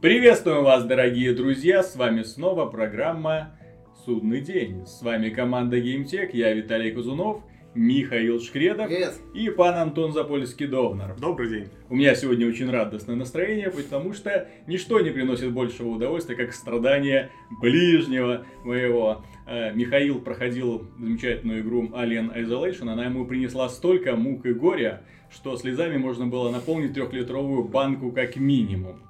Приветствуем вас, дорогие друзья, с вами снова программа «Судный день». С вами команда Геймтек, я Виталий Казунов, Михаил Шкредов. Привет. И пан Антон Запольский-Довнар. Добрый день. У меня сегодня очень радостное настроение, потому что ничто не приносит большего удовольствия, как страдания ближнего моего. Михаил проходил замечательную игру Alien Isolation, она ему принесла столько мук и горя, что слезами можно было наполнить 3-литровую банку как минимум.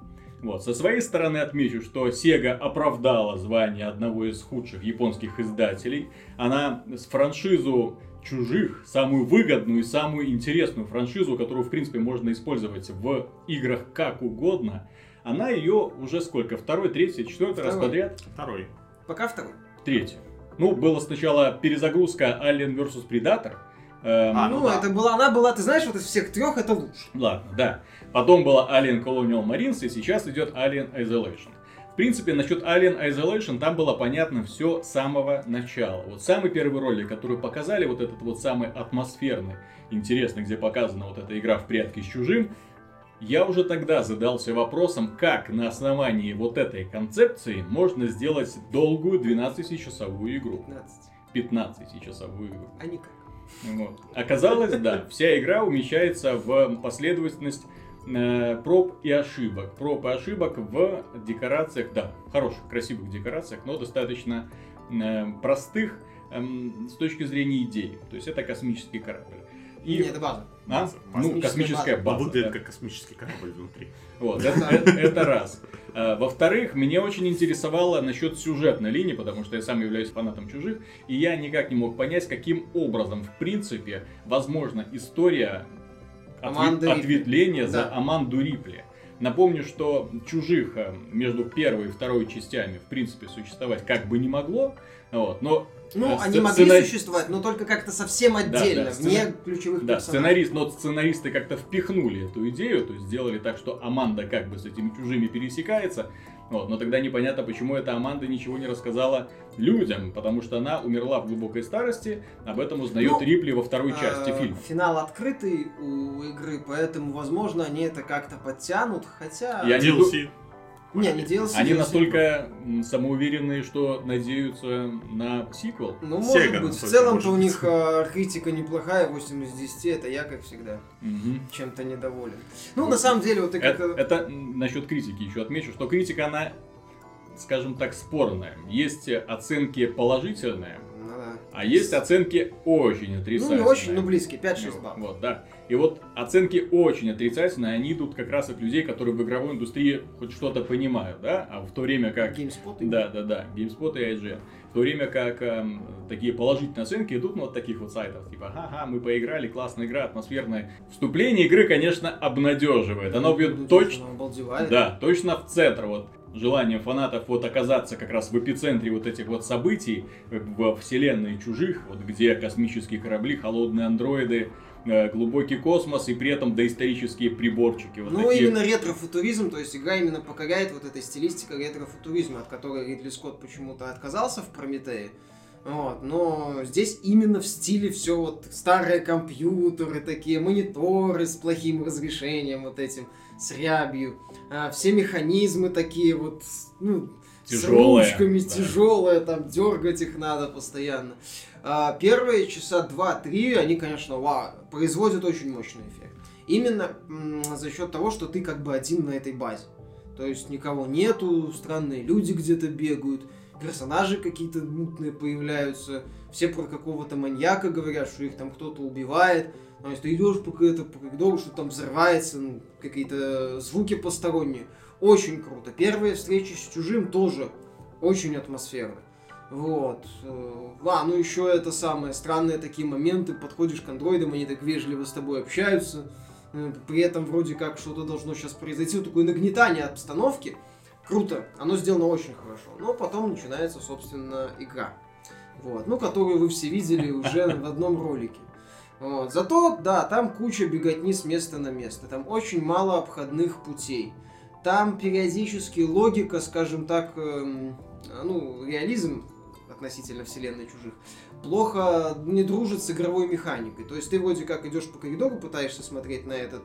Вот. Со своей стороны отмечу, что Sega оправдала звание одного из худших японских издателей. Она франшизу «Чужих», самую выгодную и самую интересную франшизу, которую, в принципе, можно использовать в играх как угодно, она ее уже сколько? Второй, третий, четвертый раз подряд? Второй. Пока второй. Третий. Ну, была сначала перезагрузка Alien vs Predator. Ну да. Она была, ты знаешь, вот из всех трех это лучше. Ладно, да. Потом была Alien Colonial Marines, и сейчас идет Alien Isolation. В принципе, насчет Alien Isolation там было понятно все с самого начала. Вот самый первый ролик, который показали, вот этот вот самый атмосферный, интересный, где показана вот эта игра в прятки с чужим, я уже тогда задался вопросом, как на основании вот этой концепции можно сделать долгую 12-часовую игру. 15-часовую игру. А не как. Вот. Оказалось, да, вся игра умещается в последовательность проб и ошибок. Проб и ошибок в декорациях, да, хороших, красивых декорациях, но достаточно простых с точки зрения идеи. То есть это космический корабль. И... Нет, это база. Космическая база. Будет как космический корабль внутри. Вот, это раз. Во-вторых, меня очень интересовало насчет сюжетной линии, потому что я сам являюсь фанатом «Чужих», и я никак не мог понять, каким образом, в принципе, возможна история ответвления за Аманду Рипли. Напомню, что «Чужих» между первой и второй частями, в принципе, существовать как бы не могло, вот, но... они могли существовать, но только как-то совсем отдельно, вне ключевых персонажей. Сценаристы как-то впихнули эту идею, то есть сделали так, что Аманда как бы с этими чужими пересекается, вот, но тогда непонятно, почему эта Аманда ничего не рассказала людям, потому что она умерла в глубокой старости, об этом узнает Рипли во второй части фильма. Финал открытый у игры, поэтому, возможно, они это как-то подтянут, хотя... DLC. Они настолько самоуверенные, что надеются на сиквел. Ну, может быть. В целом-то у них критика неплохая, 8 из 10, это я, как всегда, чем-то недоволен. Ну, на самом деле, вот это насчет критики еще отмечу, что критика, она, скажем так, спорная. Есть оценки положительные, а есть оценки очень отрицательные. Ну, не очень, но близкие, 5-6 баллов. Вот, да. И вот оценки очень отрицательные, они идут как раз от людей, которые в игровой индустрии хоть что-то понимают, да? А в то время как... GameSpot и... Да, GameSpot и IGN. В то время как такие положительные оценки идут от таких вот сайтов, типа, ага, мы поиграли, классная игра, атмосферная. Вступление игры, конечно, обнадеживает. Оно бьет точно... Да, точно в центр, вот. Желание фанатов вот оказаться как раз в эпицентре вот этих вот событий во вселенной «Чужих», вот где космические корабли, холодные андроиды, глубокий космос и при этом доисторические приборчики. Вот именно ретро-футуризм, то есть игра именно покоряет вот этой стилистикой ретро-футуризма, от которой Ридли Скотт почему-то отказался в «Прометее». Вот, но здесь именно в стиле все вот старые компьютеры, такие мониторы с плохим разрешением, вот этим, с рябью, все механизмы такие вот, тяжелые, с ручками, да. Тяжелые, там дергать их надо постоянно. Первые часа 2-3, они, конечно, производят очень мощный эффект. Именно за счет того, что ты как бы один на этой базе. То есть никого нету, странные люди где-то бегают. Персонажи какие-то мутные появляются, все про какого-то маньяка говорят, что их там кто-то убивает, то есть ты идешь по коридору, что там взрывается, какие-то звуки посторонние. Очень круто. Первые встречи с чужим тоже очень атмосферно. Вот. Еще это самое, странные такие моменты, подходишь к андроидам, они так вежливо с тобой общаются, при этом вроде как что-то должно сейчас произойти, вот такое нагнетание обстановки. Круто, оно сделано очень хорошо, но потом начинается, собственно, игра, которую вы все видели уже в одном ролике. Вот. Зато, да, там куча беготни с места на место, там очень мало обходных путей, там периодически логика, скажем так, реализм относительно вселенной чужих плохо не дружит с игровой механикой. То есть ты вроде как идешь по коридору, пытаешься смотреть на этот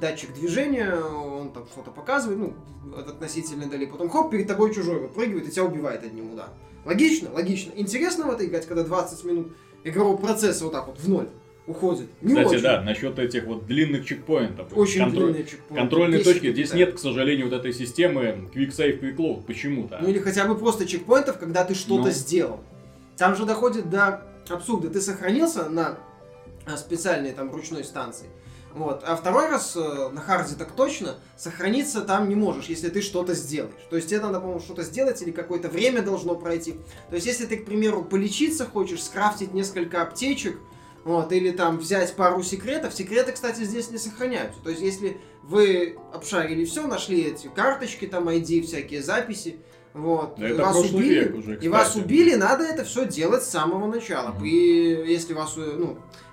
датчик движения, он там что-то показывает, относительно дали. Потом хоп, перед тобой чужой выпрыгивает и тебя убивает одним ударом. Логично, логично. Интересно в это играть, когда 20 минут игрового процесса вот так вот в ноль уходит. Не кстати, очень. Да, насчет этих вот длинных чекпоинтов. Очень длинные чекпоинты. Контрольные точки. Здесь нет, к сожалению, вот этой системы quick save, quick load почему-то. Ну или хотя бы просто чекпоинтов, когда ты что-то сделал. Там же доходит до абсурда. Ты сохранился на специальной там ручной станции. Вот. А второй раз на харде так точно сохраниться там не можешь, если ты что-то сделаешь. То есть тебе надо, по-моему, что-то сделать или какое-то время должно пройти. То есть если ты, к примеру, полечиться хочешь, скрафтить несколько аптечек, вот, или там взять пару секретов. Секреты, кстати, здесь не сохраняются. То есть, если вы обшарили все, нашли эти карточки, там ID, всякие записи, вот, да, и это вас убили, век уже, и вас убили, надо это все делать с самого начала. При, если вас,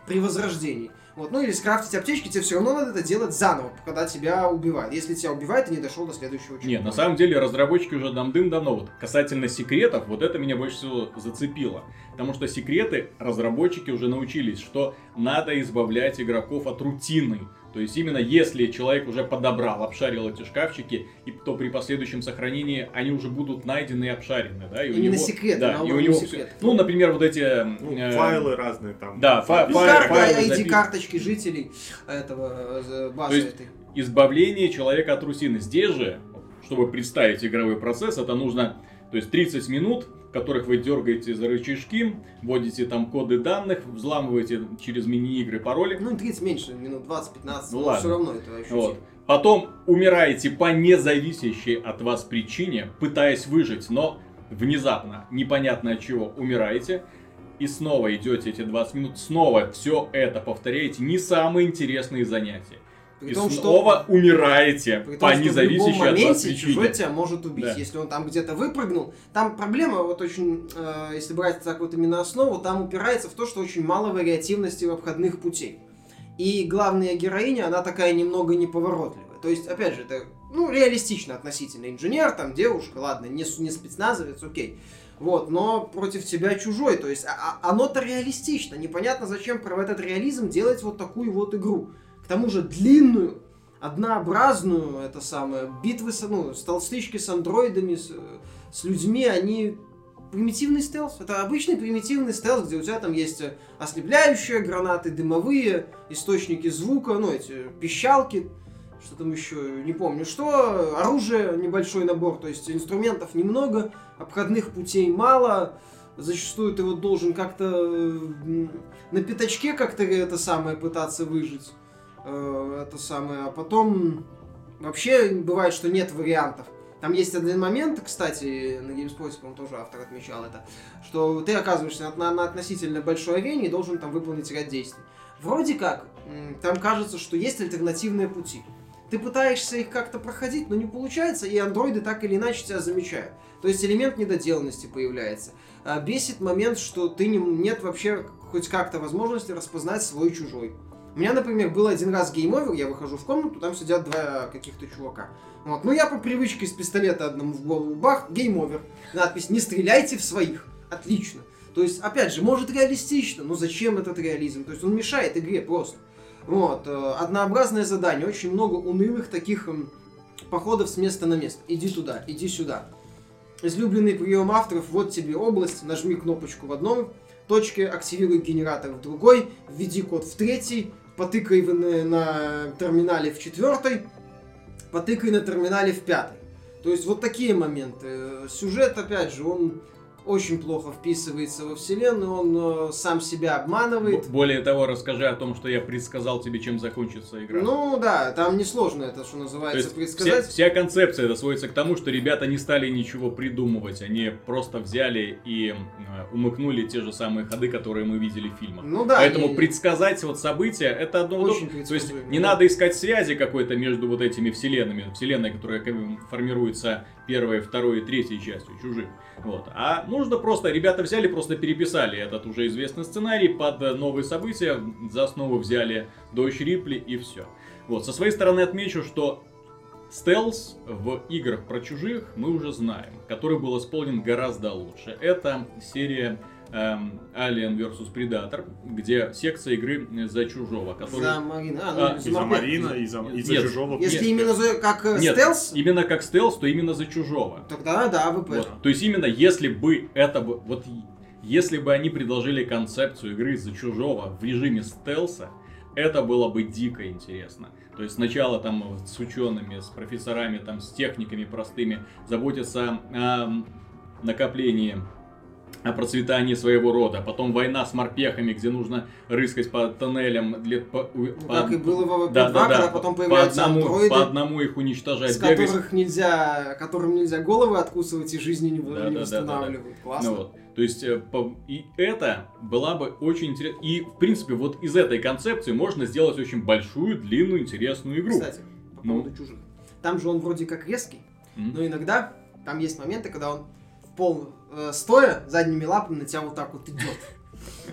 при возрождении. Вот, или скрафтить аптечки, тебе все равно надо это делать заново, когда тебя убивают. Если тебя убивают, ты не дошел до следующего чего. Нет, на самом деле разработчики уже дам-дым-давно. Вот касательно секретов, вот это меня больше всего зацепило. Потому что секреты разработчики уже научились, что надо избавлять игроков от рутины. То есть именно если человек уже подобрал, обшарил эти шкафчики, то при последующем сохранении они уже будут найдены и обшарены, да? И именно у него, секреты, да, и у него секреты. Все, например, вот эти файлы разные там. Да, файлы ID-карточки жителей этого базы этой. Избавление человека от рутины. Здесь же, чтобы представить игровой процесс, это нужно, то есть 30 минут, которых вы дергаете за рычажки, вводите там коды данных, взламываете через мини-игры пароли. 30 меньше, минут 20-15, ладно. Все равно это ощутимо. Вот. Потом умираете по независящей от вас причине, пытаясь выжить, но внезапно, непонятно от чего, умираете. И снова идете эти 20 минут, снова все это повторяете. Не самые интересные занятия. При том, снова что... умираете при по независящей от вас причине. Чужой тебя может убить, если он там где-то выпрыгнул. Там проблема, если брать так вот именно основу, там упирается в то, что очень мало вариативности в обходных путей. И главная героиня, она такая немного неповоротливая. То есть, опять же, это реалистично относительно. Инженер, там девушка, ладно, не спецназовец, окей. Вот, но против тебя чужой, то есть оно-то реалистично. Непонятно, зачем про этот реализм делать вот такую вот игру. К тому же длинную, однообразную, битвы, стелс-стычки с андроидами, с людьми, они примитивный стелс. Это обычный примитивный стелс, где у тебя там есть ослепляющие гранаты, дымовые, источники звука, эти пищалки, что там еще, не помню что, оружие, небольшой набор, то есть инструментов немного, обходных путей мало. Зачастую ты должен как-то на пятачке пытаться выжить. А потом вообще бывает, что нет вариантов. Там есть один момент, кстати, на GameSpot, по-моему, тоже автор отмечал это, что ты оказываешься на относительно большой арене и должен там выполнить ряд действий. Вроде как, там кажется, что есть альтернативные пути. Ты пытаешься их как-то проходить, но не получается, и андроиды так или иначе тебя замечают. То есть элемент недоделанности появляется. Бесит момент, что нет вообще хоть как-то возможности распознать свой чужой. У меня, например, был один раз гейм-овер, я выхожу в комнату, там сидят два каких-то чувака. Я по привычке из пистолета одному в голову, бах, гейм-овер. Надпись «Не стреляйте в своих». Отлично. То есть, опять же, может реалистично, но зачем этот реализм? То есть он мешает игре просто. Однообразное задание, очень много унылых таких походов с места на место. Иди туда, иди сюда. Излюбленный прием авторов, вот тебе область, нажми кнопочку в одном точке, активируй генератор в другой, введи код в третий, потыкай на терминале в четвертой, потыкай на терминале в пятой. То есть вот такие моменты. Сюжет, опять же, он очень плохо вписывается во вселенную, он сам себя обманывает. Более того, расскажи о том, что я предсказал тебе, чем закончится игра. Там несложно это, что называется, предсказать. Вся концепция это сводится к тому, что ребята не стали ничего придумывать, они просто взяли и умыкнули те же самые ходы, которые мы видели в фильмах. Поэтому предсказать события, это одно удобно. То есть не надо искать связи какой-то между вот этими вселенными, вселенной, которая формируется первой, второй и третьей частью чужих. Нужно просто, ребята взяли, просто переписали этот уже известный сценарий под новые события, за основу взяли дочь Рипли и все. Со своей стороны отмечу, что стелс в играх про чужих мы уже знаем, который был исполнен гораздо лучше. Это серия Alien vs Predator, где секция игры за чужого, который... За Марина. За чужого. Если именно за как стелс? Нет, именно как стелс, то именно за чужого. Тогда да, ВП. Вот. То есть именно если бы это... Вот если бы они предложили концепцию игры за чужого в режиме стелса, это было бы дико интересно. То есть сначала там с учеными, с профессорами, там с техниками простыми заботятся о накоплении, о процветании своего рода. Потом война с морпехами, где нужно рыскать по тоннелям. Как и было в ВВП-2, когда потом появляются андроиды. По одному их уничтожать. Которым нельзя головы откусывать и жизни не восстанавливают. Классно. Ну, вот. То есть, и это была бы очень интересно. И, в принципе, вот из этой концепции можно сделать очень большую, длинную, интересную игру. Кстати, по поводу чужих. Там же он вроде как резкий, но иногда там есть моменты, когда он стоя задними лапами на тебя вот так вот идет.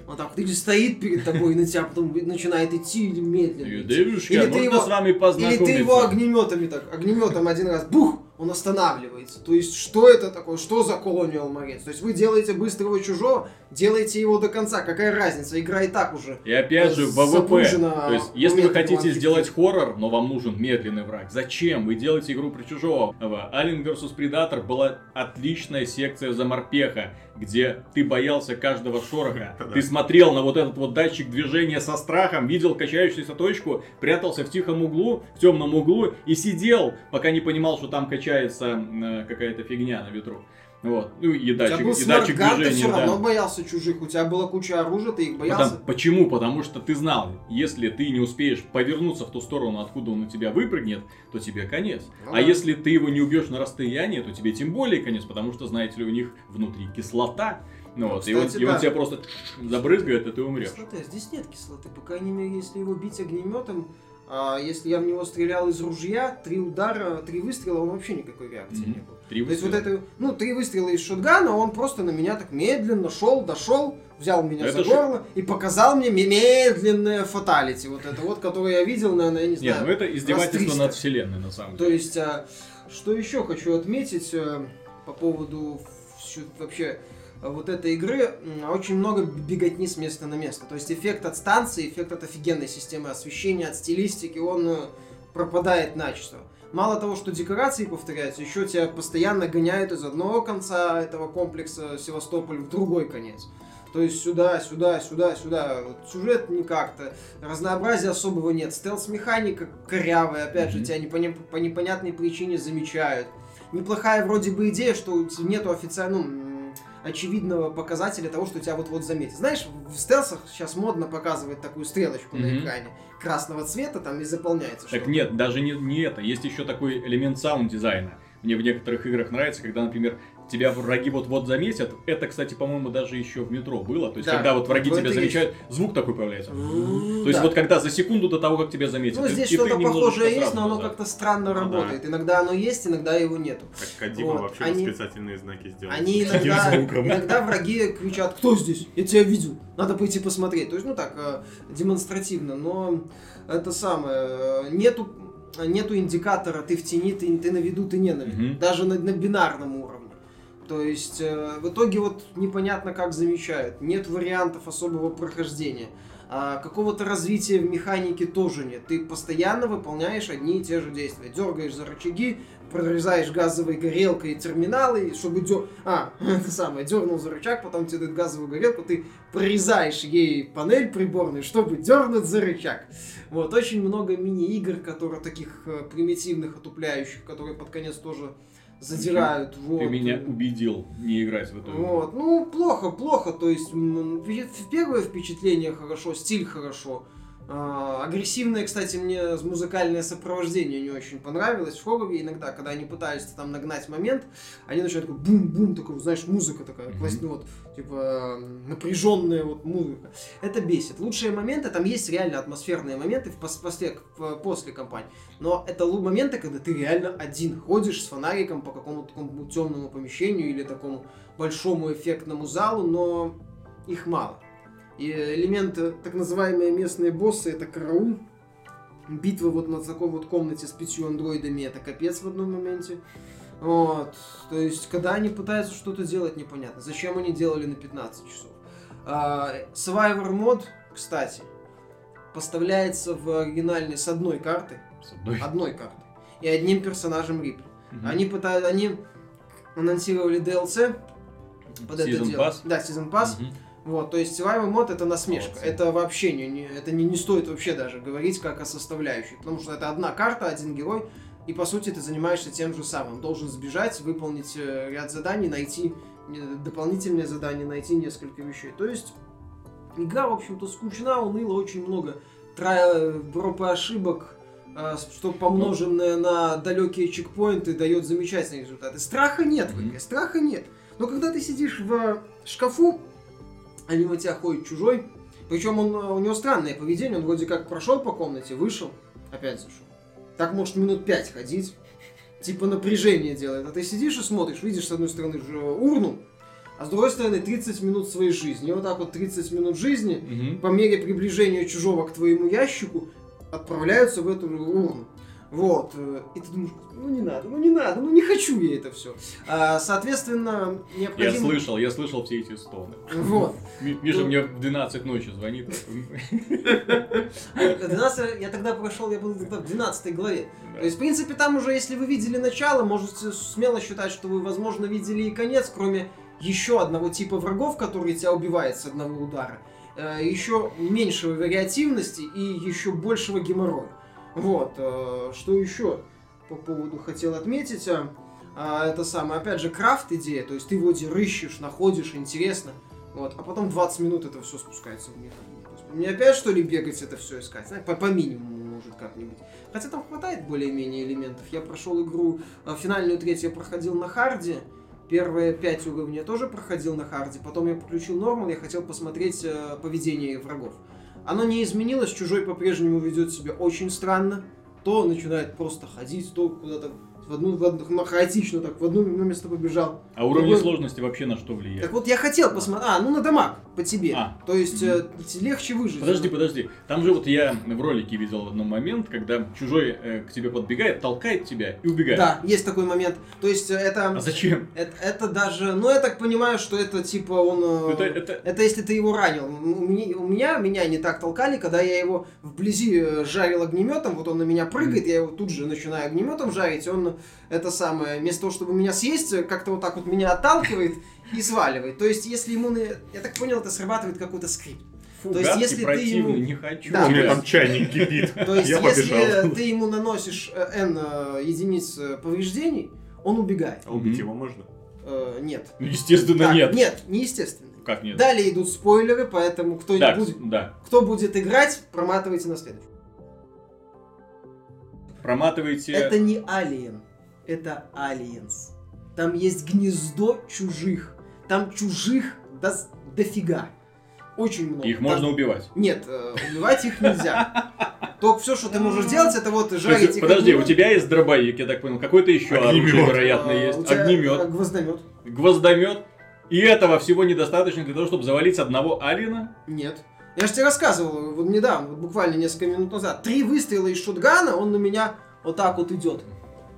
Он так вот стоит перед тобой и на тебя потом начинает идти или медленно. Или ты его огнеметом один раз бух! Он останавливается. То есть, что это такое? Что за Colonial Marines? То есть, вы делаете быстрого чужого, делаете его до конца. Какая разница? Игра и так уже запущена. И опять же, в ВВП. То есть, если вы хотите сделать хоррор, но вам нужен медленный враг, зачем? Вы делаете игру про чужого. Alien vs Predator была отличная секция за морпеха, где ты боялся каждого шороха. Ты смотрел на вот этот вот датчик движения со страхом, видел качающуюся точку, прятался в тихом углу, в темном углу и сидел, пока не понимал, что там качается какая-то фигня на ветру. Вот. Ну и датчик движения. Ты все равно боялся чужих, у тебя была куча оружия, ты их боялся. Почему? Потому что ты знал, если ты не успеешь повернуться в ту сторону, откуда он на тебя выпрыгнет, то тебе конец. А если ты его не убьешь на расстоянии, то тебе тем более конец, потому что, знаете ли, у них внутри кислота. И он тебя просто забрызгает, и ты умрешь. Кислота. Здесь нет кислоты, по крайней мере, если его бить огнеметом. Если я в него стрелял из ружья, 3 удара, 3 выстрела, он вообще никакой реакции не был. 3 выстрела? То есть, 3 выстрела из шотгана, он просто на меня так медленно шел, дошел, взял меня за горло и показал мне медленное фаталити. Вот это вот, которое я видел, наверное, я не знаю. Нет, ну это издевательство над вселенной, на самом деле. То есть, что еще хочу отметить по поводу вообще... вот этой игры, очень много беготни с места на место. То есть эффект от станции, эффект от офигенной системы освещения, от стилистики, он пропадает начисто. Мало того, что декорации повторяются, еще тебя постоянно гоняют из одного конца этого комплекса Севастополь в другой конец. То есть сюда. Вот сюжет никак-то. Разнообразия особого нет. Стелс-механика корявая, опять же, тебя по непонятной причине замечают. Неплохая вроде бы идея, что нету очевидного показателя того, что тебя вот-вот заметят. Знаешь, в стелсах сейчас модно показывать такую стрелочку на экране красного цвета, там и заполняется. Так что-то. Нет, даже не это. Есть еще такой элемент саунд-дизайна. Мне в некоторых играх нравится, когда, например, тебя враги вот-вот заметят. Это, кстати, по-моему, даже еще в метро было. То есть, когда вот враги тебя замечают, звук такой появляется. То есть, вот когда за секунду до того, как тебя заметят. Ну, здесь что-то похожее есть, но оно как-то странно работает. Иногда оно есть, иногда его нету. Как Кадима вообще восклицательные знаки сделал. Они иногда враги кричат: «Кто здесь? Я тебя видел! Надо пойти посмотреть». То есть, демонстративно. Но это самое... Нету индикатора, ты в тени, ты на виду, ты не на виду. Даже на бинарном уровне. То есть, в итоге непонятно, как замечают. Нет вариантов особого прохождения. Какого-то развития в механике тоже нет. Ты постоянно выполняешь одни и те же действия. Дергаешь за рычаги, прорезаешь газовой горелкой терминалы, чтобы дернул за рычаг, потом тебе дают газовую горелку, ты прорезаешь ей панель приборную, чтобы дернуть за рычаг. Вот, очень много мини-игр, которые таких примитивных, отупляющих, которые под конец тоже задирают. Ты меня убедил не играть в эту игру. Плохо. То есть, первое впечатление хорошо, стиль хорошо. Агрессивное, кстати, мне музыкальное сопровождение не очень понравилось в хорроре. Иногда, когда они пытаются там нагнать момент, они начинают такой бум-бум, такой, знаешь, музыка такая, напряженная музыка. Это бесит. Лучшие моменты, там есть реально атмосферные моменты после кампании, но это моменты, когда ты реально один ходишь с фонариком по какому-то такому темному помещению или такому большому эффектному залу, но их мало. И элементы, так называемые местные боссы, это караул. Битва на такой комнате с 5 андроидами, это капец в одном моменте. Вот. То есть, когда они пытаются что-то делать, непонятно. Зачем они делали на 15 часов? Survivor мод, кстати, поставляется в оригинальной с одной карты. С одной? Одной карты. И одним персонажем Рипли. Угу. Они анонсировали DLC под Season это дело. Pass? Да, Season Pass. Угу. Вот, то есть Survivor мод — это насмешка. Молодцы. Это вообще не стоит вообще даже говорить как о составляющей. Потому что это одна карта, один герой. И, по сути, ты занимаешься тем же самым. Должен сбежать, выполнить ряд заданий, найти дополнительные задания, найти несколько вещей. То есть игра, в общем-то, скучна, уныла, очень много проб и ошибок, что помноженное на далекие чекпоинты дает замечательные результаты. Страха нет в игре, страха нет. Но когда ты сидишь в шкафу, а мимо тебя ходит чужой, причем у него странное поведение, он вроде как прошел по комнате, вышел, опять зашел. Так может минут 5 ходить, типа напряжение делает. А ты сидишь и смотришь, видишь с одной стороны урну, а с другой стороны 30 минут своей жизни. И вот так вот 30 минут жизни, по мере приближения чужого к твоему ящику, отправляются в эту урну. Вот. И ты думаешь, ну не надо, не хочу я это все. Соответственно, необходимо... Я слышал все эти стоны. Вот. Миша мне в 12 ночи звонит. Я был тогда в 12 главе. То есть, в принципе, там уже, если вы видели начало, можете смело считать, что вы, возможно, видели и конец, кроме еще одного типа врагов, который тебя убивает с одного удара. Еще меньшего вариативности и еще большего геморроя. Вот, что еще по поводу хотел отметить, опять же, крафт-идея, то есть ты вроде рыщешь, находишь, интересно, вот, а потом 20 минут это все спускается в никуда. Мне опять, что ли, бегать это все искать, по минимуму, может, как-нибудь. Хотя там хватает более-менее элементов, я прошел игру, финальную треть я проходил на харде, первые 5 уровней я тоже проходил на харде, потом я подключил нормал, я хотел посмотреть поведение врагов. Оно не изменилось, чужой по-прежнему ведет себя очень странно. То начинает просто ходить, то куда-то хаотично так в одно место побежал. А уровень сложности вообще на что влияет? Так вот я хотел посмотреть, на дамаг по тебе, то есть легче выжить. Подожди, там же вот я в ролике видел один момент, когда чужой к тебе подбегает, толкает тебя и убегает. Да, есть такой момент, то есть это... А зачем? Это даже, я так понимаю, что это типа он... Это если ты его ранил. Меня не так толкали, когда я его вблизи жарил огнеметом, вот он на меня прыгает, я его тут же начинаю огнеметом жарить, он вместо того, чтобы меня съесть, как-то вот так вот меня отталкивает и сваливает. То есть, если ему, я так понял, это срабатывает какой-то скрипт. Фу, то есть, если ты ему... не хочу. Да, у меня там чайник кипит. То есть, если ты ему наносишь N единиц повреждений, он убегает. А убить его можно? Нет. Естественно, нет. Нет, неестественно. Как нет? Далее идут спойлеры, поэтому кто будет играть, проматывайте на следующий. Проматываете... Это не Alien, это Aliens. Там есть гнездо чужих. Там чужих дофига. Очень много. Их можно убивать? Нет, убивать их нельзя. Только все, что ты можешь делать, это вот жарить их. Подожди, у тебя есть дробовик, я так понял. Какое-то еще оружие, вероятно, есть. Огнемет. Гвоздомет. И этого всего недостаточно для того, чтобы завалить одного алиена? Нет. Я же тебе рассказывал буквально несколько минут назад. 3 выстрела из шотгана, он на меня вот так вот идет.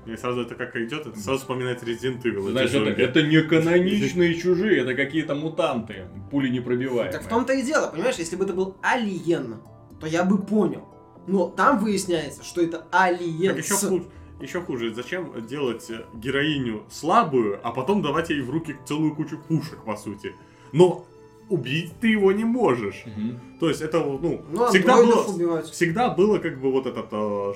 И сразу это как идет, это сразу вспоминает Resident Evil. Знаешь, это не каноничные чужие, это какие-то мутанты, пули непробиваемые. Так в том-то и дело, понимаешь, если бы это был Alien, то я бы понял. Но там выясняется, что это Alien. Еще хуже, зачем делать героиню слабую, а потом давать ей в руки целую кучу пушек, по сути. Но... убить ты его не можешь. Угу. То есть это всегда было как бы вот этот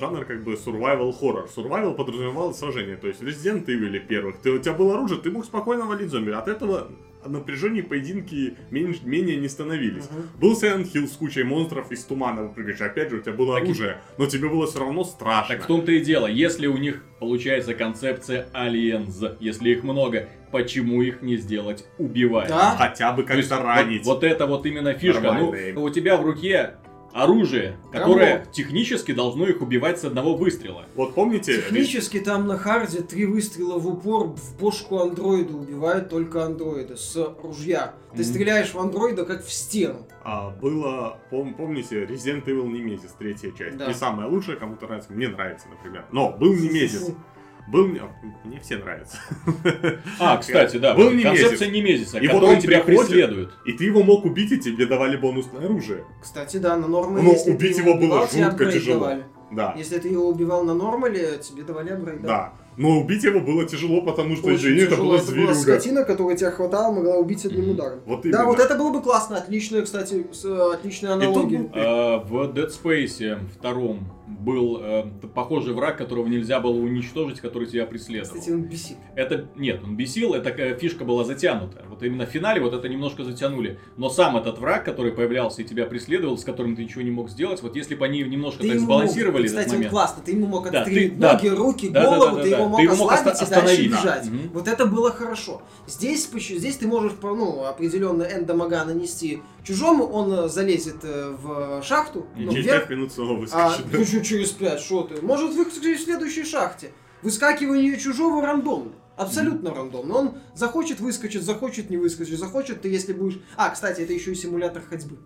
жанр как бы survival horror. Survival подразумевал сражение. То есть Resident Evil первых. У тебя было оружие, ты мог спокойно валить зомби. От этого напряжение поединки менее не становились. Угу. Был Silent Hill с кучей монстров из тумана, например. Опять же, у тебя было оружие, но тебе было все равно страшно. Так в том-то и дело. Если у них получается концепция Aliens, если их много, почему их не сделать убивать? Да? Хотя бы как-то ранить. Вот это вот именно фишка. У тебя в руке оружие, которое технически должно их убивать с одного выстрела. Вот помните? Технически там на харде 3 выстрела в упор в бошку андроида убивают только андроида с ружья. Ты стреляешь в андроида как в стену. Помните, Resident Evil Nemesis, 3-я часть. Да. Не самая лучшая, кому-то нравится, мне нравится, например. Но был Nemesis. Был... Мне все нравятся. А, кстати, да. Был концепция Немезиса, и который вот тебя преследует. И ты его мог убить, и тебе давали бонусное оружие. Кстати, да, на нормале... Но убить его убивал, было жутко тяжело. Давали. Да. Если ты его убивал на нормале, тебе давали апгрейд. Да. Но убить его было тяжело, потому что извини, это была зверюга. Это была скотина, которая тебя хватала, могла убить одним ударом. Вот да, вот это было бы классно. Отличная, кстати, отличная аналогия. Тут, в Dead Space втором был похожий враг, которого нельзя было уничтожить, который тебя преследовал. Кстати, он бесил. Это, нет, он бесил, эта фишка была затянута. Вот именно в финале вот это немножко затянули. Но сам этот враг, который появлялся и тебя преследовал, с которым ты ничего не мог сделать, вот если бы они немножко ты так сбалансировали этот момент. Кстати, он классно, ты ему мог отстрелить ноги, руки, голову, ты его мог ослабить и дальше бежать. Mm-hmm. Вот это было хорошо. Здесь ты можешь определенно эндомага нанести чужому, он залезет в шахту. И через 5 минут снова выскочит. А, через 5, что ты? Может выскочить в следующей шахте. Выскакивание чужого рандомно. Абсолютно рандомно. Он захочет выскочить, захочет не выскочить, захочет ты если будешь... А, кстати, это еще и симулятор ходьбы.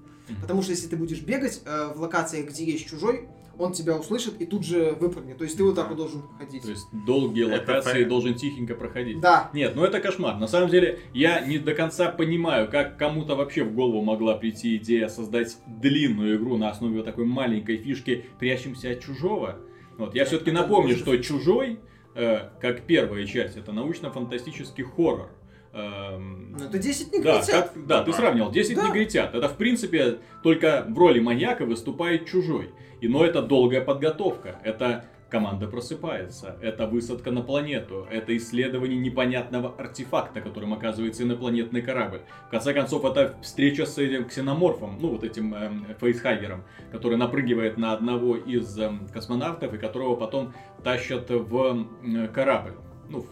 Потому что если ты будешь бегать в локациях, где есть чужой, он тебя услышит и тут же выпрыгнет. То есть ты вот так вот должен проходить. То есть долгие локации должен тихенько проходить. Да. Нет, ну это кошмар. На самом деле я не до конца понимаю, как кому-то вообще в голову могла прийти идея создать длинную игру на основе вот такой маленькой фишки, прячемся от чужого. Вот. Я все-таки напомню, что «Чужой», как первая часть, это научно-фантастический хоррор. Это 10 негритят. Да, ты сравнил. 10 негритят. Это, в принципе, только в роли маньяка выступает чужой. Но это долгая подготовка. Это команда просыпается. Это высадка на планету. Это исследование непонятного артефакта, которым оказывается инопланетный корабль. В конце концов, это встреча с этим ксеноморфом, этим фейсхаггером, который напрыгивает на одного из космонавтов, и которого потом тащат в корабль. В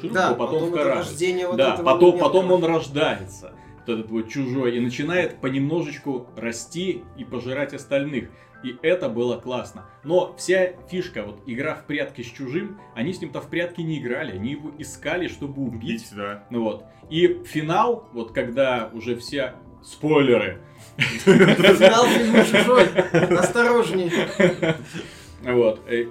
ширинку, потом в корабль. Да, потом он рождается, этот вот чужой, и начинает понемножечку расти и пожирать остальных. И это было классно. Но вся фишка, игра в прятки с чужим, они с ним-то в прятки не играли, они его искали, чтобы убить. Да. И финал, когда уже все... Спойлеры! Финал фильма «Чужой», осторожней!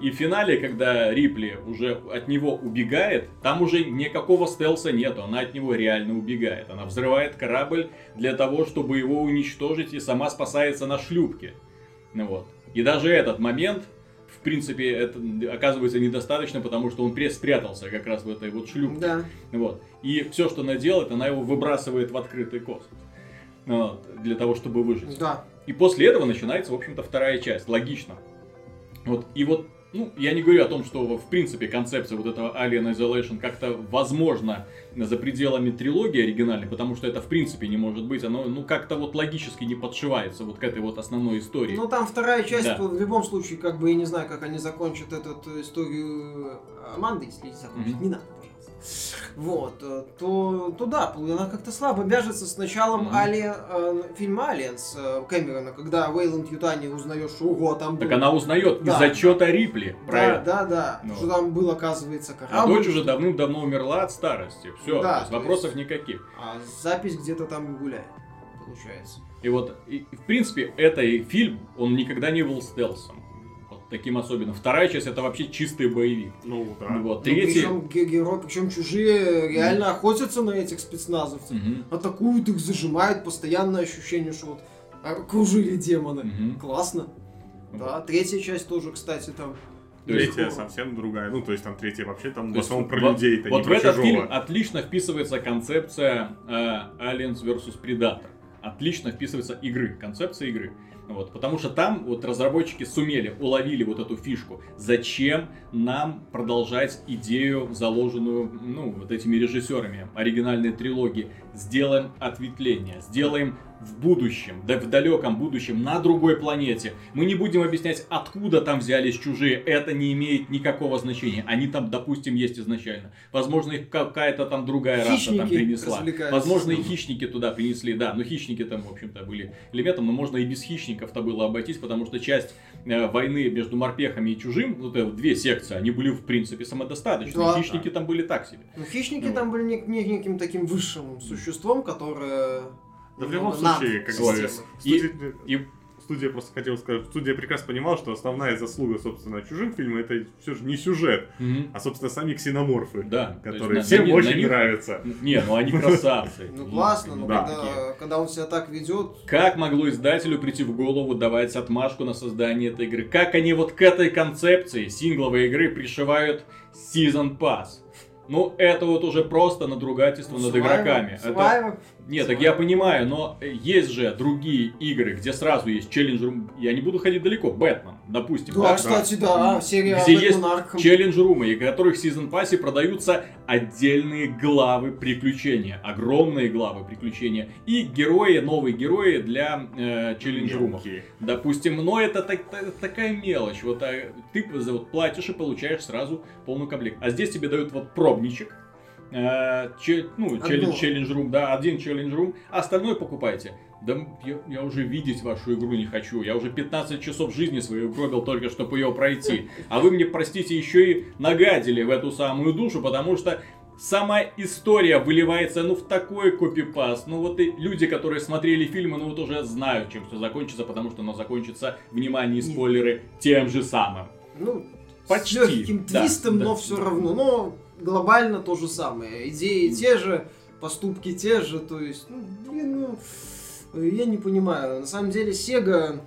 И в финале, когда Рипли уже от него убегает, там уже никакого стелса нету, она от него реально убегает. Она взрывает корабль для того, чтобы его уничтожить, и сама спасается на шлюпке. И даже этот момент, в принципе, это оказывается недостаточно, потому что он спрятался как раз в этой шлюпке. Да. И все, что она делает, она его выбрасывает в открытый космос. Для того, чтобы выжить. Да. И после этого начинается, в общем-то, вторая часть. Логично. Я не говорю о том, что, в принципе, концепция этого Alien Isolation как-то возможна за пределами трилогии оригинальной, потому что это, в принципе, не может быть. Оно, как-то логически не подшивается к этой основной истории. Ну, там вторая часть, да. В любом случае, я не знаю, как они закончат эту историю Аманды, если закончат, не надо, пожалуйста. То да, она как-то слабо вяжется с началом фильма «Alien» с Кэмерона, когда Вейланд Ютани узнаешь, что ого, там был... Так она узнает из отчета Рипли про это. Да, что там был, оказывается, корабль. А дочь уже давным-давно умерла от старости, все, вопросов никаких. А запись где-то там гуляет, получается. И в принципе, этот фильм, он никогда не был стелсом. Таким особенно. Вторая часть это вообще чистый боевик. Третий... Причем чужие реально охотятся на этих спецназовцев, атакуют их, зажимают, постоянное ощущение, что окружили демоны. Классно. Да, третья часть тоже, кстати, там... Третья совсем другая. То есть там третья вообще там в основном про людей, это не про чужого. В этот фильм отлично вписывается концепция Aliens vs Predator. Отлично вписывается концепция игры. Потому что там разработчики уловили эту фишку. Зачем нам продолжать идею, заложенную этими режиссерами оригинальной трилогии? Сделаем ответвление, сделаем в будущем, да в далеком будущем, на другой планете. Мы не будем объяснять, откуда там взялись чужие, это не имеет никакого значения. Они там, допустим, есть изначально. Возможно, их какая-то там другая раса там принесла. Возможно, и хищники туда принесли, да, но хищники там, в общем-то, были элементом, но можно и без хищников-то было обойтись, потому что часть войны между морпехами и чужим, две секции, они были, в принципе, самодостаточны. Да, хищники там были так себе. Но хищники там были неким таким высшим существом, которое... Да в любом случае, как говорится, студия просто хотела сказать, студия прекрасно понимала, что основная заслуга, собственно, чужим фильма, это все же не сюжет, а, собственно, сами ксеноморфы, да, которые есть, всем очень нравятся. Не, ну они красавцы. Ну классно, но когда он себя так ведет... Как могло издателю прийти в голову давать отмашку на создание этой игры? Как они вот к этой концепции сингловой игры пришивают Season Pass? Ну, это вот уже просто надругательство над игроками. Это... Нет, так я понимаю, но есть же другие игры, где сразу есть челлендж-рум. Я не буду ходить далеко. Бэтмен, допустим. Да, да, кстати, да. Серия где есть челлендж-румы, и которых в Season Pass'е продаются отдельные главы приключения. Огромные главы приключения. И герои, новые герои для челлендж-румов. Допустим, но это такая мелочь. Вот, ты вот, платишь и получаешь сразу полный комплект. А здесь тебе дают вот пробничек. Челлендж-рум, да, один челлендж-рум, а остальное покупайте. Да я уже видеть вашу игру не хочу, я уже 15 часов жизни свою гробил только, чтобы ее пройти. А вы мне, простите, еще и нагадили в эту самую душу, потому что сама история выливается, ну, в такой копипаст. Ну, вот и люди, которые смотрели фильмы, ну, вот уже знают, чем все закончится, потому что оно закончится, внимание, спойлеры, тем же самым. Ну, почти. С легким твистом, да, но да, все равно, но... Глобально то же самое. Идеи те же, поступки те же. То есть, я не понимаю. На самом деле, Sega,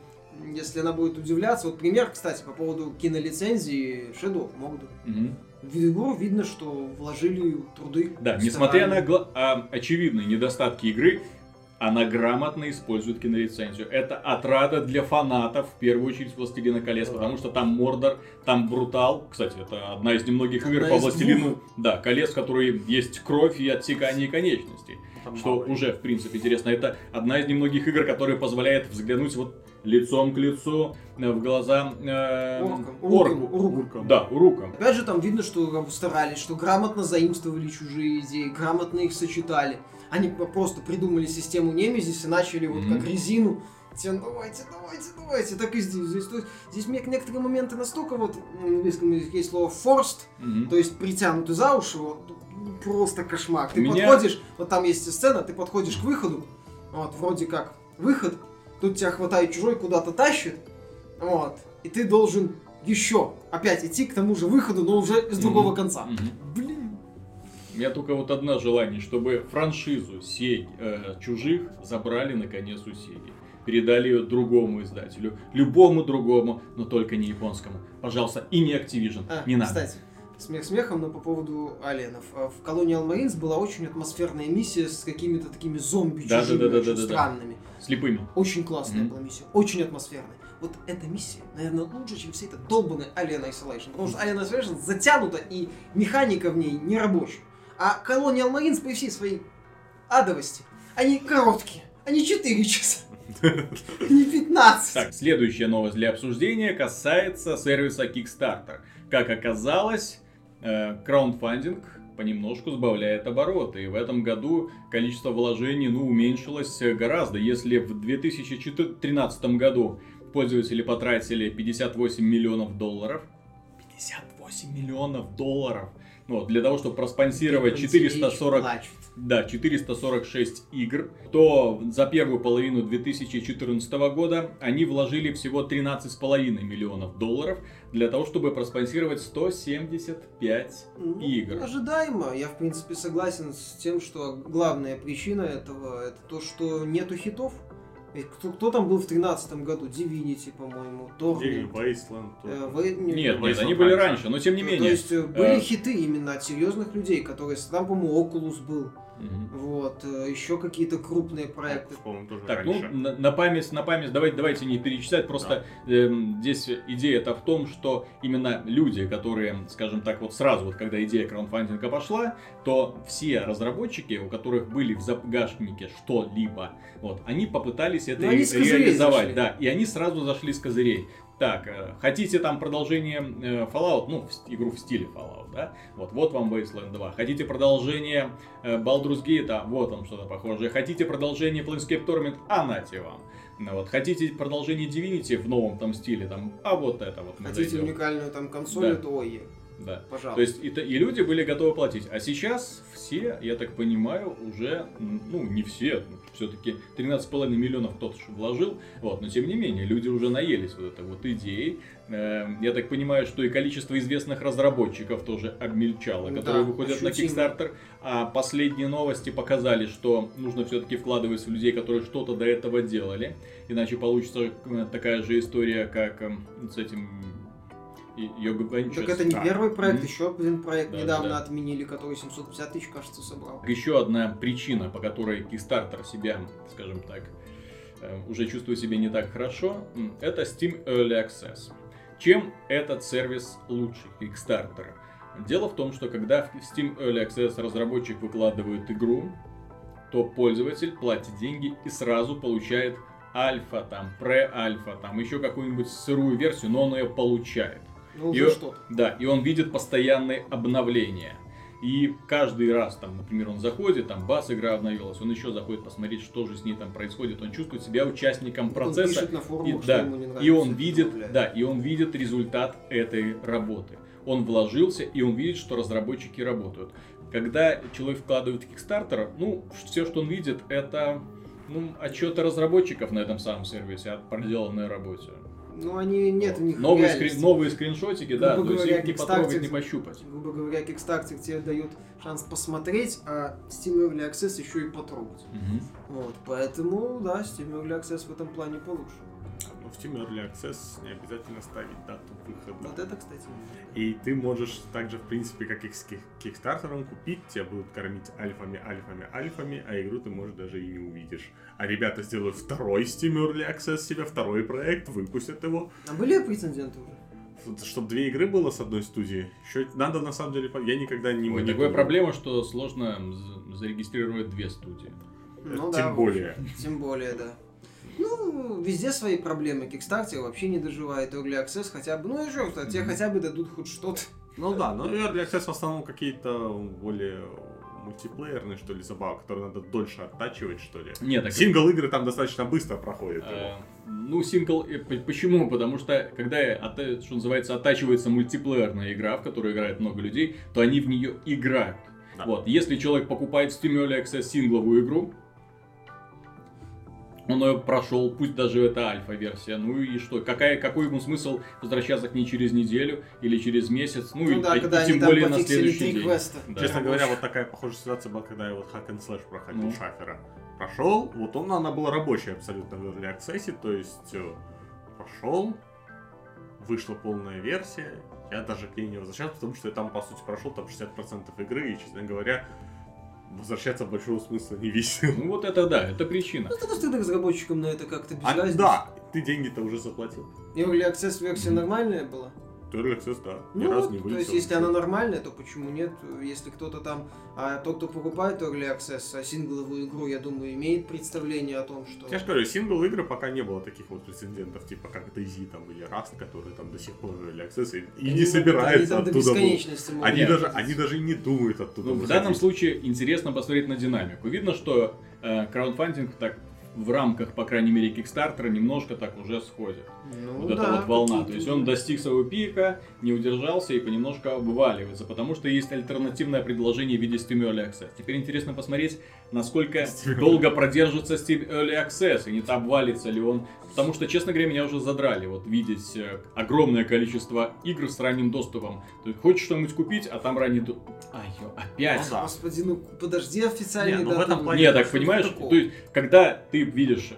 если она будет удивляться... Вот пример, кстати, по поводу кинолицензии Shadow of Mordor. В игру видно, что вложили труды. Да, несмотря на очевидные недостатки игры, она грамотно использует кинолицензию. Это отрада для фанатов, в первую очередь, «Властелина колец», потому что там Мордор, там брутал. Кстати, это одна из немногих игр по «Властелину», да, колец, в которой есть кровь и отсекание конечностей. Что уже, в принципе, интересно. Это одна из немногих игр, которая позволяет взглянуть вот лицом к лицу, в глаза уркам. Да, уркам. Опять же, там видно, что старались, что грамотно заимствовали чужие идеи, грамотно их сочетали. Они просто придумали систему Немезис и начали вот как резину. Давайте. Так и здесь. То есть, здесь некоторые моменты настолько вот, в английском языке есть слово forced, то есть притянутый за уши, вот, просто кошмар. Подходишь, вот там есть сцена, ты подходишь к выходу, вот, вроде как выход, тут тебя хватает чужой, куда-то тащит, вот, и ты должен еще опять идти к тому же выходу, но уже с другого конца. Блин. У меня только вот одно желание, чтобы франшизу «Чужих» забрали наконец у Сеги. Передали ее другому издателю, любому другому, но только не японскому. Пожалуйста, и не Activision, не надо. Кстати, смех смехом, но по поводу «Алиенов». В «Colonial Marines» была очень атмосферная миссия с какими-то такими зомби чужими, странными. Слепыми. Очень классная была миссия, очень атмосферная. Вот эта миссия, наверное, лучше, чем вся эта долбанная «Alien Isolation». Потому что «Alien Isolation» затянута, и механика в ней не рабочая. А Colonial Marines по всей своей адовости, они короткие, они 4 часа, не 15. Так, следующая новость для обсуждения касается сервиса Kickstarter. Как оказалось, краундфандинг понемножку сбавляет обороты. И в этом году количество вложений, уменьшилось гораздо. Если в 2013 году пользователи потратили $58 миллионов, $58 миллионов! Для того, чтобы проспонсировать 446 игр, то за первую половину 2014 года они вложили всего $13,5 миллионов для того, чтобы проспонсировать 175 игр. Ожидаемо. Я, в принципе, согласен с тем, что главная причина этого – это то, что нету хитов. Кто там был в 13 году? Divinity, по-моему, Торнет. Нет, они были раньше, но тем не менее. То есть были хиты именно от серьезных людей, которые там, по-моему, Oculus был. Вот, еще какие-то крупные проекты. Так, на память, давайте не перечислять, просто здесь идея-то в том, что именно люди, которые, скажем так, вот сразу, вот когда идея краундфандинга пошла, то все разработчики, у которых были в загашнике что-либо, вот, они попытались это реализовать, да, и они сразу зашли с козырей. Так, хотите там продолжение Fallout, игру в стиле Fallout, да? Вот вам Wasteland 2. Хотите продолжение Baldur's Gate, вот вам что-то похожее. Хотите продолжение Planescape Torment, нате вам. Хотите продолжение Divinity в новом там стиле, вот это вот. Хотите уникальную там консоль, Да. Пожалуйста. То есть и люди были готовы платить. А сейчас все, я так понимаю, уже, ну, не все, все-таки 13,5 миллионов кто-то вложил, вот, но тем не менее, люди уже наелись вот этой вот идеей. Я так понимаю, что и количество известных разработчиков тоже обмельчало, которые выходят на Kickstarter. А последние новости показали, что нужно все-таки вкладывать в людей, которые что-то до этого делали. Иначе получится такая же история, как с этим... Так это не первый проект, еще один проект недавно отменили, который 750 тысяч, кажется, собрал. Еще одна причина, по которой Kickstarter себя, скажем так, уже чувствует себя не так хорошо, это Steam Early Access. Чем этот сервис лучше Kickstarter? Дело в том, что когда в Steam Early Access разработчик выкладывает игру, то пользователь платит деньги и сразу получает альфа, там, пре-альфа, там, еще какую-нибудь сырую версию, но он ее получает. И он видит постоянные обновления. И каждый раз, там, например, он заходит, там, бас, игра обновилась, он еще заходит посмотреть, что же с ней там происходит. Он чувствует себя участником процесса. Он пишет на форумах, что ему не нравится. И он видит результат этой работы. Он вложился, и он видит, что разработчики работают. Когда человек вкладывает в Kickstarter, ну, все, что он видит, это, ну, отчеты разработчиков на этом самом сервисе о проделанной работе. Ну, они нет, у них новые скриншотики, да, грубо то говоря, есть их не потрогать, не пощупать. Грубо говоря, Kickstarter тебе дает шанс посмотреть, а Steam Early Access еще и потрогать. Угу. Вот, поэтому, да, Steam Early Access в этом плане получше. Но в Steam Early Access не обязательно ставить дату выхода. Вот это, кстати. И ты можешь также, в принципе, как и с Kickstarter'ом, купить, тебя будут кормить альфами, а игру ты, может, даже и не увидишь. А ребята сделают второй Steam Early Access себе, второй проект, выпустят его. А были прецеденты уже? Чтобы две игры было с одной студии, еще надо, на самом деле, я никогда не... Ой, такая проблема, что сложно зарегистрировать две студии. Ну, Тем более, да. Ну, везде свои проблемы. Kickstarter вообще не доживает. Early Access хотя бы... Ну, и жёлть, тебе хотя бы дадут хоть что-то. Ну да, но Early Access в основном какие-то более мультиплеерные, что ли, забавы, которые надо дольше оттачивать, что ли. Нет, так... Сингл-игры там достаточно быстро проходят. Ну, сингл... Почему? Потому что, когда, что называется, оттачивается мультиплеерная игра, в которую играет много людей, то они в нее играют. Да. Вот. Если человек покупает в Steam Early Access сингловую игру, он ее прошел, пусть даже это альфа-версия, ну и что? Какой ему смысл возвращаться к ней через неделю или через месяц, тем более на следующий день. Да. Честно говоря, вот такая похожая ситуация была, когда я вот hack and slash проходил Шафера. Прошел, вот она была рабочая абсолютно в Early Access, то есть прошел, вышла полная версия, я даже к ней не возвращался, потому что я там, по сути, прошел там 60% игры, и, честно говоря, возвращаться большого смысла не весил. Ну вот это да, это причина. Ну тогда ты разработчикам на это как-то без разницы. Да, ты деньги-то уже заплатил. Early Access версия нормальная была? Early Access, да. То есть если она нормальная, то почему нет? Если кто-то там, тот, кто покупает Early Access, сингловую игру, я думаю, имеет представление о том, что... Я же говорю, сингл игры пока не было таких вот прецедентов, типа как DayZ там или Rust, которые там до сих пор Early Access и не собираются оттуда. Они даже не думают оттуда. В данном случае интересно посмотреть на динамику. Видно, что краудфандинг так... в рамках, по крайней мере, Kickstarter немножко так уже сходит. Эта вот волна. То есть он достиг своего пика, не удержался и понемножку обваливается, потому что есть альтернативное предложение в виде Steam Early Access. Теперь интересно посмотреть, насколько долго продержится Steam Early Access и не обвалится ли он. Потому что, честно говоря, меня уже задрали вот видеть огромное количество игр с ранним доступом. То есть хочешь что-нибудь купить, а там ранний доступ. Опять. Господи, ну подожди официально. Нет, так понимаешь, то есть, когда ты видишь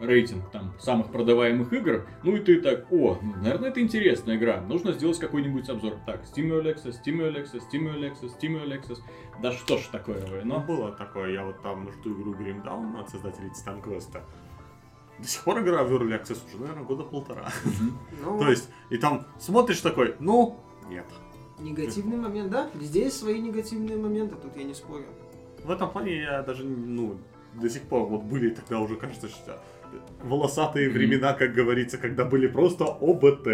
рейтинг там самых продаваемых игр, ну и ты так, наверное, это интересная игра, нужно сделать какой-нибудь обзор. Так, Steam Early Access. Да что ж такое, но... Было такое, я вот там жду игру Grim Dawn от создателей Titan Quest. До сих пор игра в Early Access уже, наверное, года полтора. То есть, и там смотришь такой, нет. Негативный момент, да? Здесь свои негативные моменты, тут я не спорю. В этом плане я даже, до сих пор вот были тогда уже, кажется, что волосатые времена, как говорится, когда были просто ОБТ.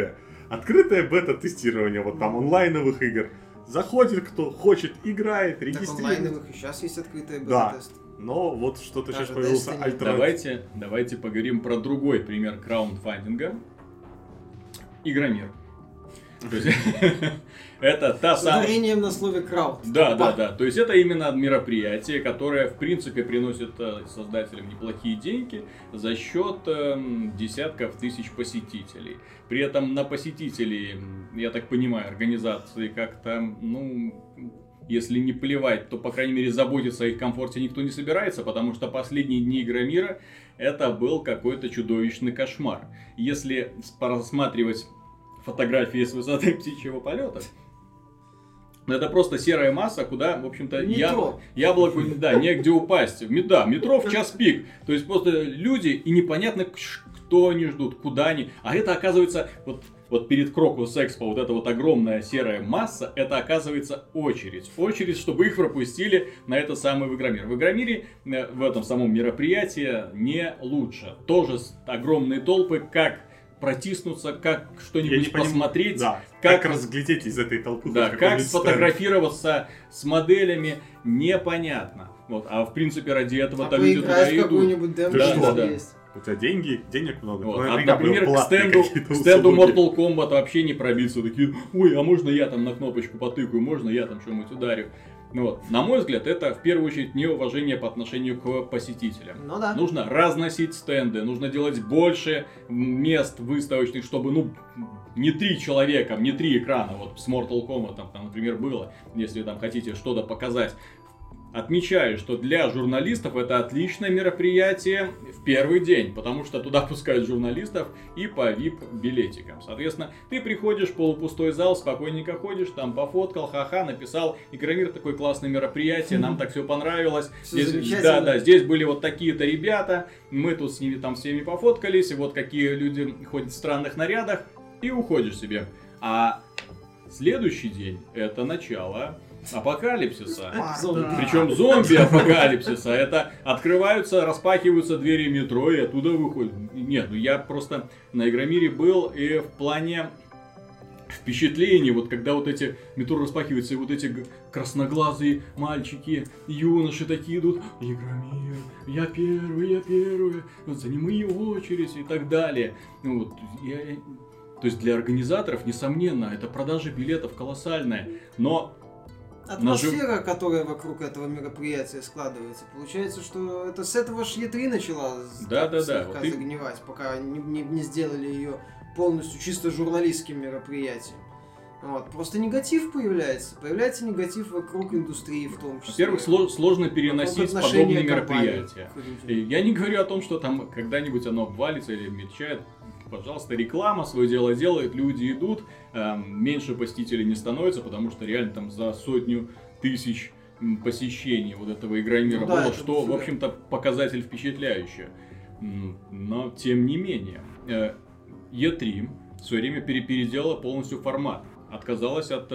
Открытое бета-тестирование, вот там онлайновых игр. Заходит кто хочет, играет, регистрирует. Так онлайновых и сейчас есть открытое бета-тест. Да, но вот что-то даже сейчас появился альтернатив. Давайте поговорим про другой пример краундфандинга. Игромир. Это та самая... С ударением на слове крауд. Да. То есть это именно мероприятие, которое, в принципе, приносит создателям неплохие деньги за счет десятков тысяч посетителей. При этом на посетителей, я так понимаю, организации как-то, если не плевать, то, по крайней мере, заботиться о их комфорте никто не собирается, потому что последние дни Игромира это был какой-то чудовищный кошмар. Если рассматривать фотографии с высоты птичьего полета, это просто серая масса, куда, в общем-то, яблоку негде упасть. Да, метро в час пик. То есть, просто люди, и непонятно, кто они ждут, куда они. А это, оказывается, вот перед Крокус Экспо вот эта вот огромная серая масса, это оказывается очередь. Очередь, чтобы их пропустили на это самое Игромир. В Игромире, в этом самом мероприятии, не лучше. Тоже огромные толпы, как протиснуться, как что-нибудь посмотреть. Да. Как разглядеть из этой толпы. Да, как сфотографироваться с моделями, непонятно. Вот. А в принципе ради этого там люди туда идут. У тебя денег много. Вот. Например, к стенду Mortal Kombat вообще не пробиться. Такие, ой, а можно я там на кнопочку потыкаю, можно я там что-нибудь ударю. Вот. На мой взгляд, это в первую очередь неуважение по отношению к посетителям. Ну, да. Нужно разносить стенды, нужно делать больше мест выставочных, чтобы, не три человека, не три экрана, вот с Mortal Kombat, там, например, было, если там хотите что-то показать. Отмечаю, что для журналистов это отличное мероприятие в первый день, потому что туда пускают журналистов и по VIP-билетикам. Соответственно, ты приходишь, полупустой зал, спокойненько ходишь, там пофоткал, ха-ха, написал, Игромир такое классное мероприятие, нам так все понравилось. Все здесь, здесь были вот такие-то ребята, мы тут с ними там всеми пофоткались, и вот какие люди ходят в странных нарядах, и уходишь себе. А следующий день это начало... апокалипсиса. Причем зомби-апокалипсиса. Это открываются, распахиваются двери метро и оттуда выходят. Нет, я просто на Игромире был и в плане впечатлений, вот когда вот эти метро распахиваются и вот эти красноглазые мальчики, юноши такие идут. Игромир, я первый, занимай очередь и так далее. То есть для организаторов, несомненно, это продажа билетов колоссальная, но атмосфера, которая вокруг этого мероприятия складывается, получается, что это с этого ж Е3 начала слегка загнивать, пока не сделали ее полностью чисто журналистским мероприятием. Вот. Просто негатив появляется негатив вокруг индустрии в том числе. Во-первых, сложно переносить подобные мероприятия. Я не говорю о том, что там когда-нибудь оно обвалится или мельчает. Пожалуйста, реклама свое дело делает, люди идут, меньше посетителей не становится, потому что реально там за 100 000 посещений вот этого Игромира было, что, в общем-то, показатель впечатляющий. Но, тем не менее, E3 в свое время переделала полностью формат. Отказалась от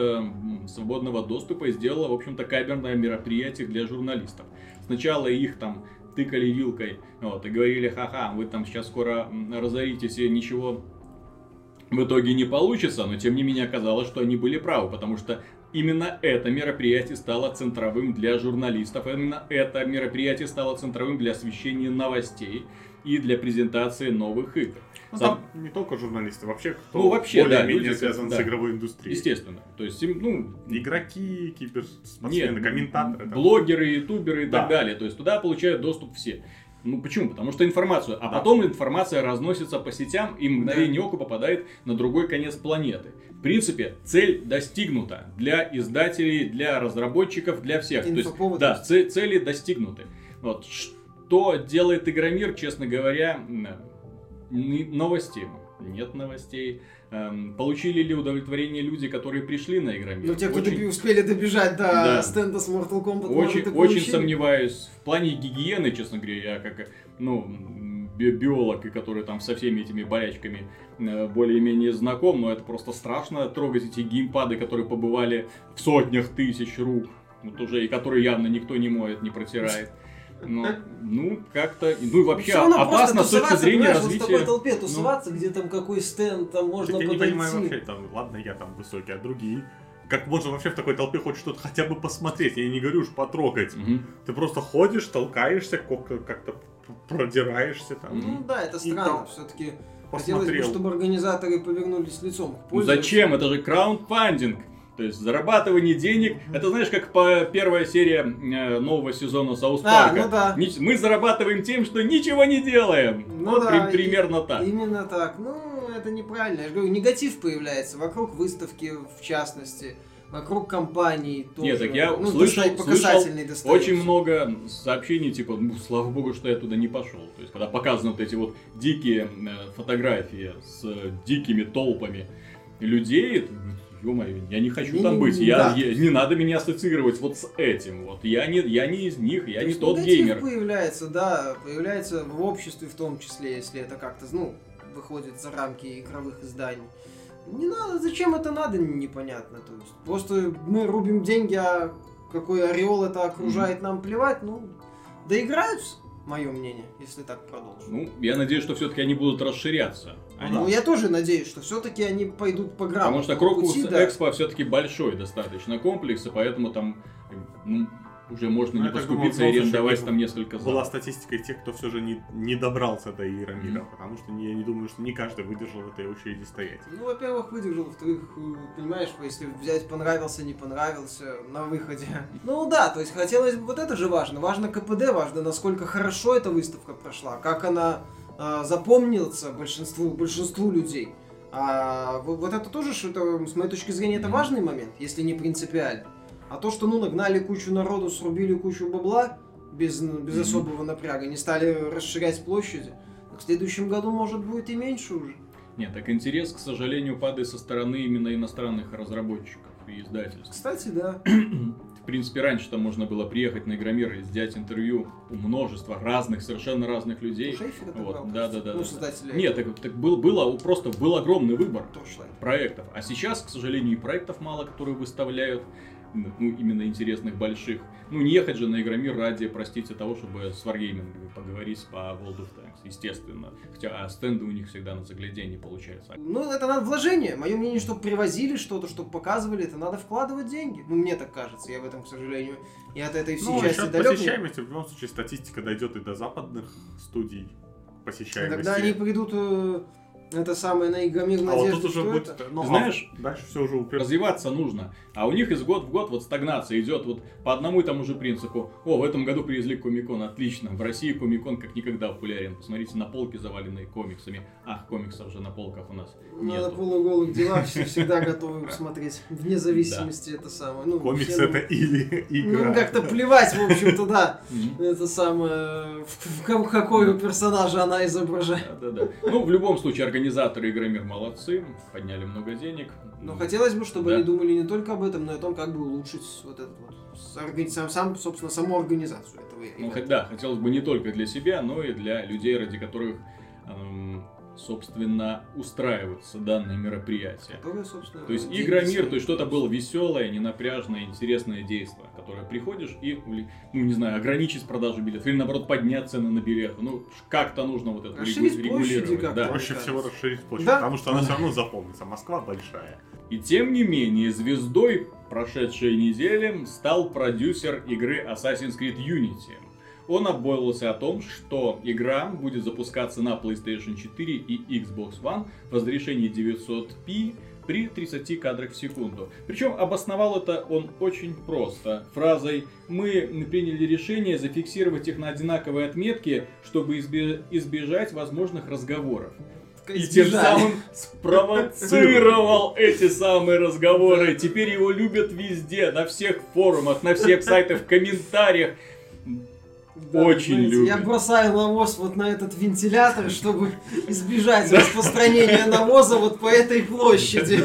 свободного доступа и сделала, в общем-то, кабельное мероприятие для журналистов. Сначала их там тыкали вилкой, и говорили, ха-ха, вы там сейчас скоро разоритесь, и ничего в итоге не получится, но тем не менее оказалось, что они были правы, потому что именно это мероприятие стало центровым для журналистов, именно это мероприятие стало центровым для освещения новостей и для презентации новых игр. Там не только журналисты, вообще кто более-менее связан с игровой индустрией. Естественно. То есть, игроки, киберспортсмены, комментаторы. Блогеры, ютуберы и так далее. То есть, туда получают доступ все. Почему? Потому что информацию. А потом информация разносится по сетям и мгновение ока попадает на другой конец планеты. В принципе, цель достигнута для издателей, для разработчиков, для всех. Инфоповод. То есть, цели достигнуты. Что делает Игромир, честно говоря... Новости. Нет новостей. Получили ли удовлетворение люди, которые пришли на Игромир? Те, кто успели добежать до стенда с Mortal Kombat, очень сомневаюсь. В плане гигиены, честно говоря, я как биолог, который там со всеми этими болячками более-менее знаком, но это просто страшно трогать эти геймпады, которые побывали в сотнях тысяч рук, и которые явно никто не моет, не протирает. Как-то... вообще опасно с точки зрения развития... в такой толпе тусоваться, где там какой стенд, там можно подойти. Я не понимаю вообще, ладно, я там высокий, а другие... Как можно вообще в такой толпе хоть что-то хотя бы посмотреть? Я не говорю уж потрогать. Угу. Ты просто ходишь, толкаешься, как-то продираешься там. Это странно, все-таки... посмотрел. Хотелось бы, чтобы организаторы повернулись лицом к пользователю. Ну зачем? Это же краундфандинг. То есть зарабатывание денег, это знаешь, как первая серия нового сезона Саус Парка. Ну да. Мы зарабатываем тем, что ничего не делаем. Ну вот да, примерно так. Именно так. Ну, это неправильно. Я же говорю, негатив появляется вокруг выставки, в частности, вокруг компаний. Тоже. Нет, так я слышал очень много сообщений, типа, ну, слава богу, что я туда не пошел. То есть, когда показаны вот эти вот дикие фотографии с дикими толпами людей, ё-моё, я не хочу там быть, не надо меня ассоциировать вот с этим, вот, я не из них, я то не тот геймер. Появляется, да, появляется в обществе в том числе, если это как-то, выходит за рамки игровых изданий. Не надо, зачем это надо, непонятно, то есть, просто мы рубим деньги, а какой ореол это окружает, нам плевать, доиграются. Мое мнение, если так продолжим. Ну, я надеюсь, что все-таки они будут расширяться. Я тоже надеюсь, что все-таки они пойдут по грамотному пути. Потому что Крокус Экспо все-таки большой достаточно комплекс, и поэтому там уже можно не поскупиться и арендовать там несколько зал. Была статистика тех, кто все же не добрался до Игромира, потому что я не думаю, что не каждый выдержал в этой очереди стоять. Ну, во-первых, выдержал, во-вторых, понимаешь, если взять понравился, не понравился на выходе. Ну да, то есть хотелось бы, вот это же важно. Важно КПД, важно, насколько хорошо эта выставка прошла, как она запомнится большинству людей. А вот это тоже, что-то, с моей точки зрения, это важный момент, если не принципиально. А то, что нагнали кучу народу, срубили кучу бабла без особого напряга, не стали расширять площади, в следующем году, может, будет и меньше уже. Нет, так интерес, к сожалению, падает со стороны именно иностранных разработчиков и издательств. Кстати, да. В принципе, раньше-то можно было приехать на Игромир и взять интервью у множества разных, совершенно разных людей. Шейфер это брал, создатели. Нет, так был огромный выбор проектов. А сейчас, к сожалению, и проектов мало, которые выставляют. Именно интересных, больших. Не ехать же на Игромир ради, простите, того, чтобы с Wargaming поговорить по World of Tanks, естественно. Хотя стенды у них всегда на загляденье получаются. Это надо вложение. Мое мнение, чтобы привозили что-то, чтобы показывали, это надо вкладывать деньги. Мне так кажется. Я в этом, к сожалению, и от этой всей части далек. Посещаемость, в любом случае, статистика дойдет и до западных студий посещаемости. Тогда они придут... Это самое на Игромир надежда, вот что будет, это... Знаешь, дальше все уже развиваться нужно. А у них из год в год стагнация идет по одному и тому же принципу. В этом году привезли Комикон, отлично. В России Комикон как никогда популярен. Посмотрите, на полки заваленные комиксами. Комиксов же на полках у нас нету. На полуголых делах всегда готовы смотреть. Вне зависимости это самое. Комикс это или игра. Как-то плевать, в общем-то, да. Это самое, какого персонажа она изображает. В любом случае, организаторы Игромир молодцы, подняли много денег. Но хотелось бы, чтобы они думали не только об этом, но и о том, как бы улучшить собственно, саму организацию этого ивента. Хотелось бы не только для себя, но и для людей, ради которых, собственно, устраиваются данные мероприятия. То есть Игромир, то есть что-то было веселое, ненапряжное, интересное действие, которое приходишь и, ограничить продажу билетов, или наоборот поднять цены на билеты. Как-то нужно это регулировать. Проще всего расширить площадь, потому что она все равно запомнится. Москва большая. И тем не менее, звездой прошедшей недели стал продюсер игры Assassin's Creed Unity. Он обмолвился о том, что игра будет запускаться на PlayStation 4 и Xbox One в разрешении 900p при 30 кадрах в секунду. Причем обосновал это он очень просто фразой: «Мы приняли решение зафиксировать их на одинаковой отметке, чтобы избежать возможных разговоров». И тем самым спровоцировал эти самые разговоры. Теперь его любят везде, на всех форумах, на всех сайтах, в комментариях. Очень любит. Я бросаю навоз на этот вентилятор, чтобы избежать распространения навоза по этой площади.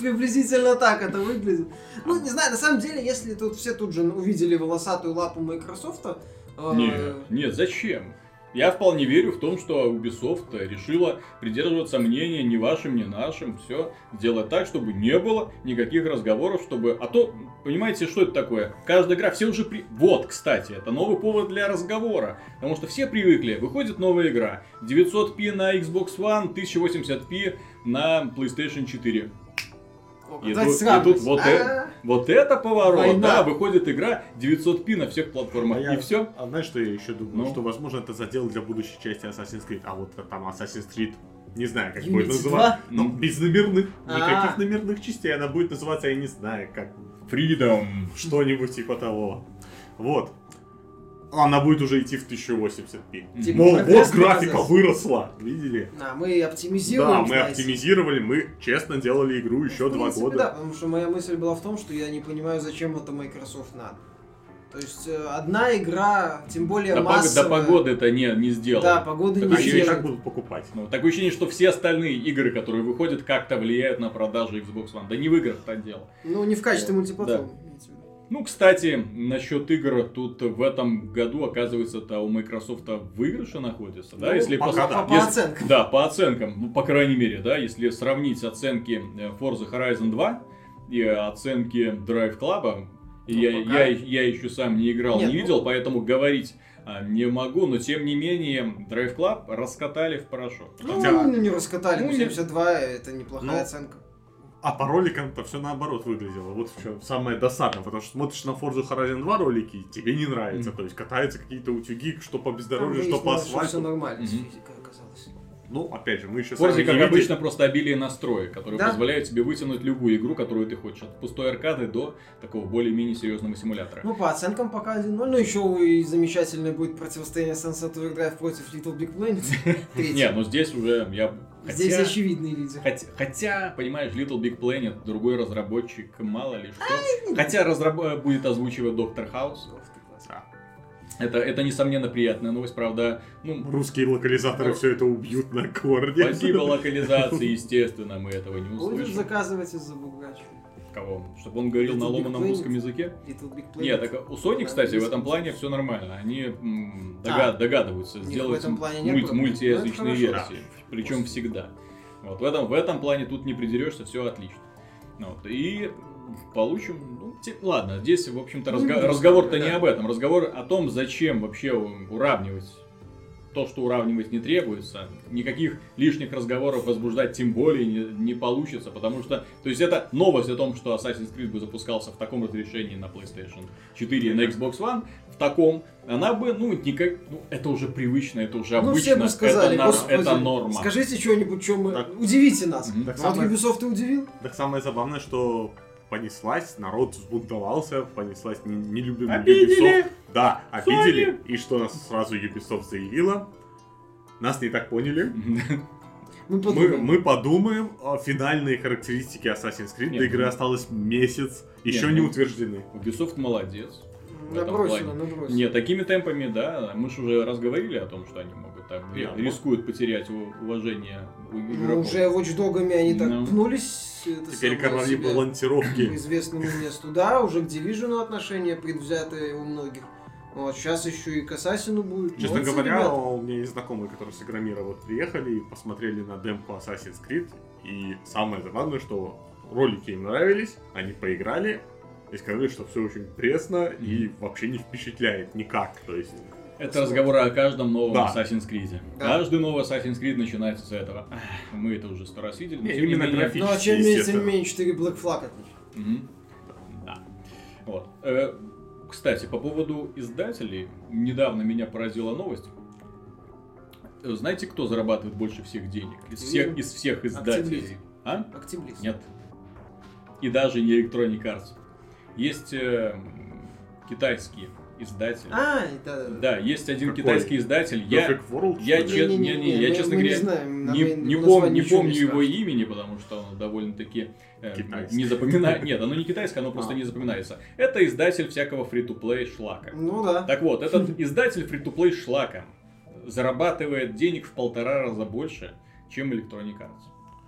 Приблизительно так это выглядит. Не знаю, на самом деле, если тут все тут же увидели волосатую лапу Microsoft... Нет, зачем? Я вполне верю в том, что Ubisoft решила придерживаться мнения ни вашим, ни нашим. Все делать так, чтобы не было никаких разговоров, чтобы... А то, понимаете, что это такое? Каждая игра, все уже... кстати, это новый повод для разговора. Потому что все привыкли. Выходит новая игра. 900p на Xbox One, 1080p на PlayStation 4. И тут вот это поворот, война. Да, выходит игра 900p на всех платформах, и все. А знаешь, что я еще думаю? Ну? Что, возможно, это задел для будущей части Assassin's Creed. А вот там Assassin's Creed, не знаю, как Unity будет называться. Ну, без номерных, никаких номерных частей. Она будет называться, я не знаю, как Freedom, что-нибудь типа того. Вот. Она будет уже идти в 1080p. Типа, мол, вот графика выросла, видели? Да, мы оптимизировали. Да, мы оптимизировали, мы честно делали игру еще 2 года. Да, потому что моя мысль была в том, что я не понимаю, зачем это Microsoft надо. То есть одна игра, тем более массовая... Да погода это не сделала. Да, погода так не сделала. Они и так будут покупать. Ну, такое ощущение, что все остальные игры, которые выходят, как-то влияют на продажи Xbox One. Да не в играх-то дело. Ну, не в качестве мультиплатформы. Да. Ну, кстати, насчет игр, тут в этом году, оказывается-то, у Microsoft выигрыши находятся, да? Ну, если по оценкам. Да, по оценкам, ну, по крайней мере, да, если сравнить оценки Forza Horizon 2 и оценки Drive Club, ну, я еще сам не играл, не видел, поэтому говорить не могу, но тем не менее Drive Club раскатали в порошок. Ну, не раскатали, ну, 72, это неплохая оценка. А по роликам-то все наоборот выглядело. Вот что самое досадное, потому что смотришь на Forza Horizon 2 ролики, и тебе не нравится. То есть катаются какие-то утюги, что по бездорожью, что по асфальту. Все нормально, физика оказалась. Ну, опять же, мы еще сами не видели. Forza, как обычно, просто обилие настроек, которые позволяют тебе вытянуть любую игру, которую ты хочешь. От пустой аркады до такого более-менее серьезного симулятора. Ну, по оценкам пока 1-0, но еще и замечательное будет противостояние Sunset Overdrive против Little Big Planet. Нет, ну здесь уже я... Здесь очевидные люди. Хотя, понимаешь, Little Big Planet, другой разработчик, мало ли что. Хотя будет озвучивать Доктор Хаус. Это, несомненно, приятная новость, правда... Ну, русские локализаторы все это убьют на корне. Спасибо локализации, естественно, мы этого не услышим. Будешь заказывать из-за бугача. Кого? Чтобы он говорил на ломаном русском языке? Нет, так у Sony, кстати, в этом плане все нормально. Они догадываются сделать мультиязычные версии. Причем всегда. Вот в этом плане тут не придерешься, все отлично. Вот, и... Получим. Ну, ладно, здесь, в общем-то, разговор-то не об этом. Разговор о том, зачем вообще уравнивать то, что уравнивать не требуется. Никаких лишних разговоров возбуждать тем более не получится, потому что... То есть, это новость о том, что Assassin's Creed бы запускался в таком разрешении на PlayStation 4 и на Xbox One, в таком, она бы, это уже привычно, это уже обычно, все бы сказали, это норма. Скажите что-нибудь, удивите нас. Вот Ubisoft и удивил. Так самое забавное, что... Понеслась, народ взбунтовался, понеслась нелюбимый Ubisoft. Да, обидели. И что нас сразу Ubisoft заявила? Нас не так поняли. Мы подумаем, финальные характеристики Assassin's Creed до игры осталось месяц, еще не утверждены. Ubisoft молодец. Набросила. Нет, такими темпами, да, мы же уже раз говорили о том, что они могут рискуют потерять уважение игроков. Уже Watch Dog'ами они так пнулись. Теперь короли балансировки. К известному месту, да, уже к Division отношения предвзятые у многих. Вот, сейчас еще и к Ассасину будет. Честно говоря, ребята. У меня есть знакомые, которые с Игромира приехали и посмотрели на демку Assassin's Creed. И самое главное, что ролики им нравились, они поиграли. И сказали, что все очень пресно и вообще не впечатляет никак. То есть... Это разговоры о каждом новом Assassin's Creed. Да. Каждый новый Assassin's Creed начинается с этого. Мы это уже 100 раз видели. Но именно графически. Ну а чем меньше 4 Black Flag отлично. Да. Вот. Кстати, по поводу издателей. Недавно меня поразила новость. Знаете, кто зарабатывает больше всех денег? Из всех издателей. Активлист. А? Активлист. Нет. И даже не Electronic Arts. Есть китайские издатели. Да, есть один китайский издатель. Я, честно говоря, не помню его имени, потому что оно довольно-таки не запоминается. Нет, оно не китайское, оно просто не запоминается. Это издатель всякого фри-то-плей шлака. Ну да. Так вот, этот издатель фри-то-плей шлака зарабатывает денег в 1,5 раза больше, чем Electronic Arts.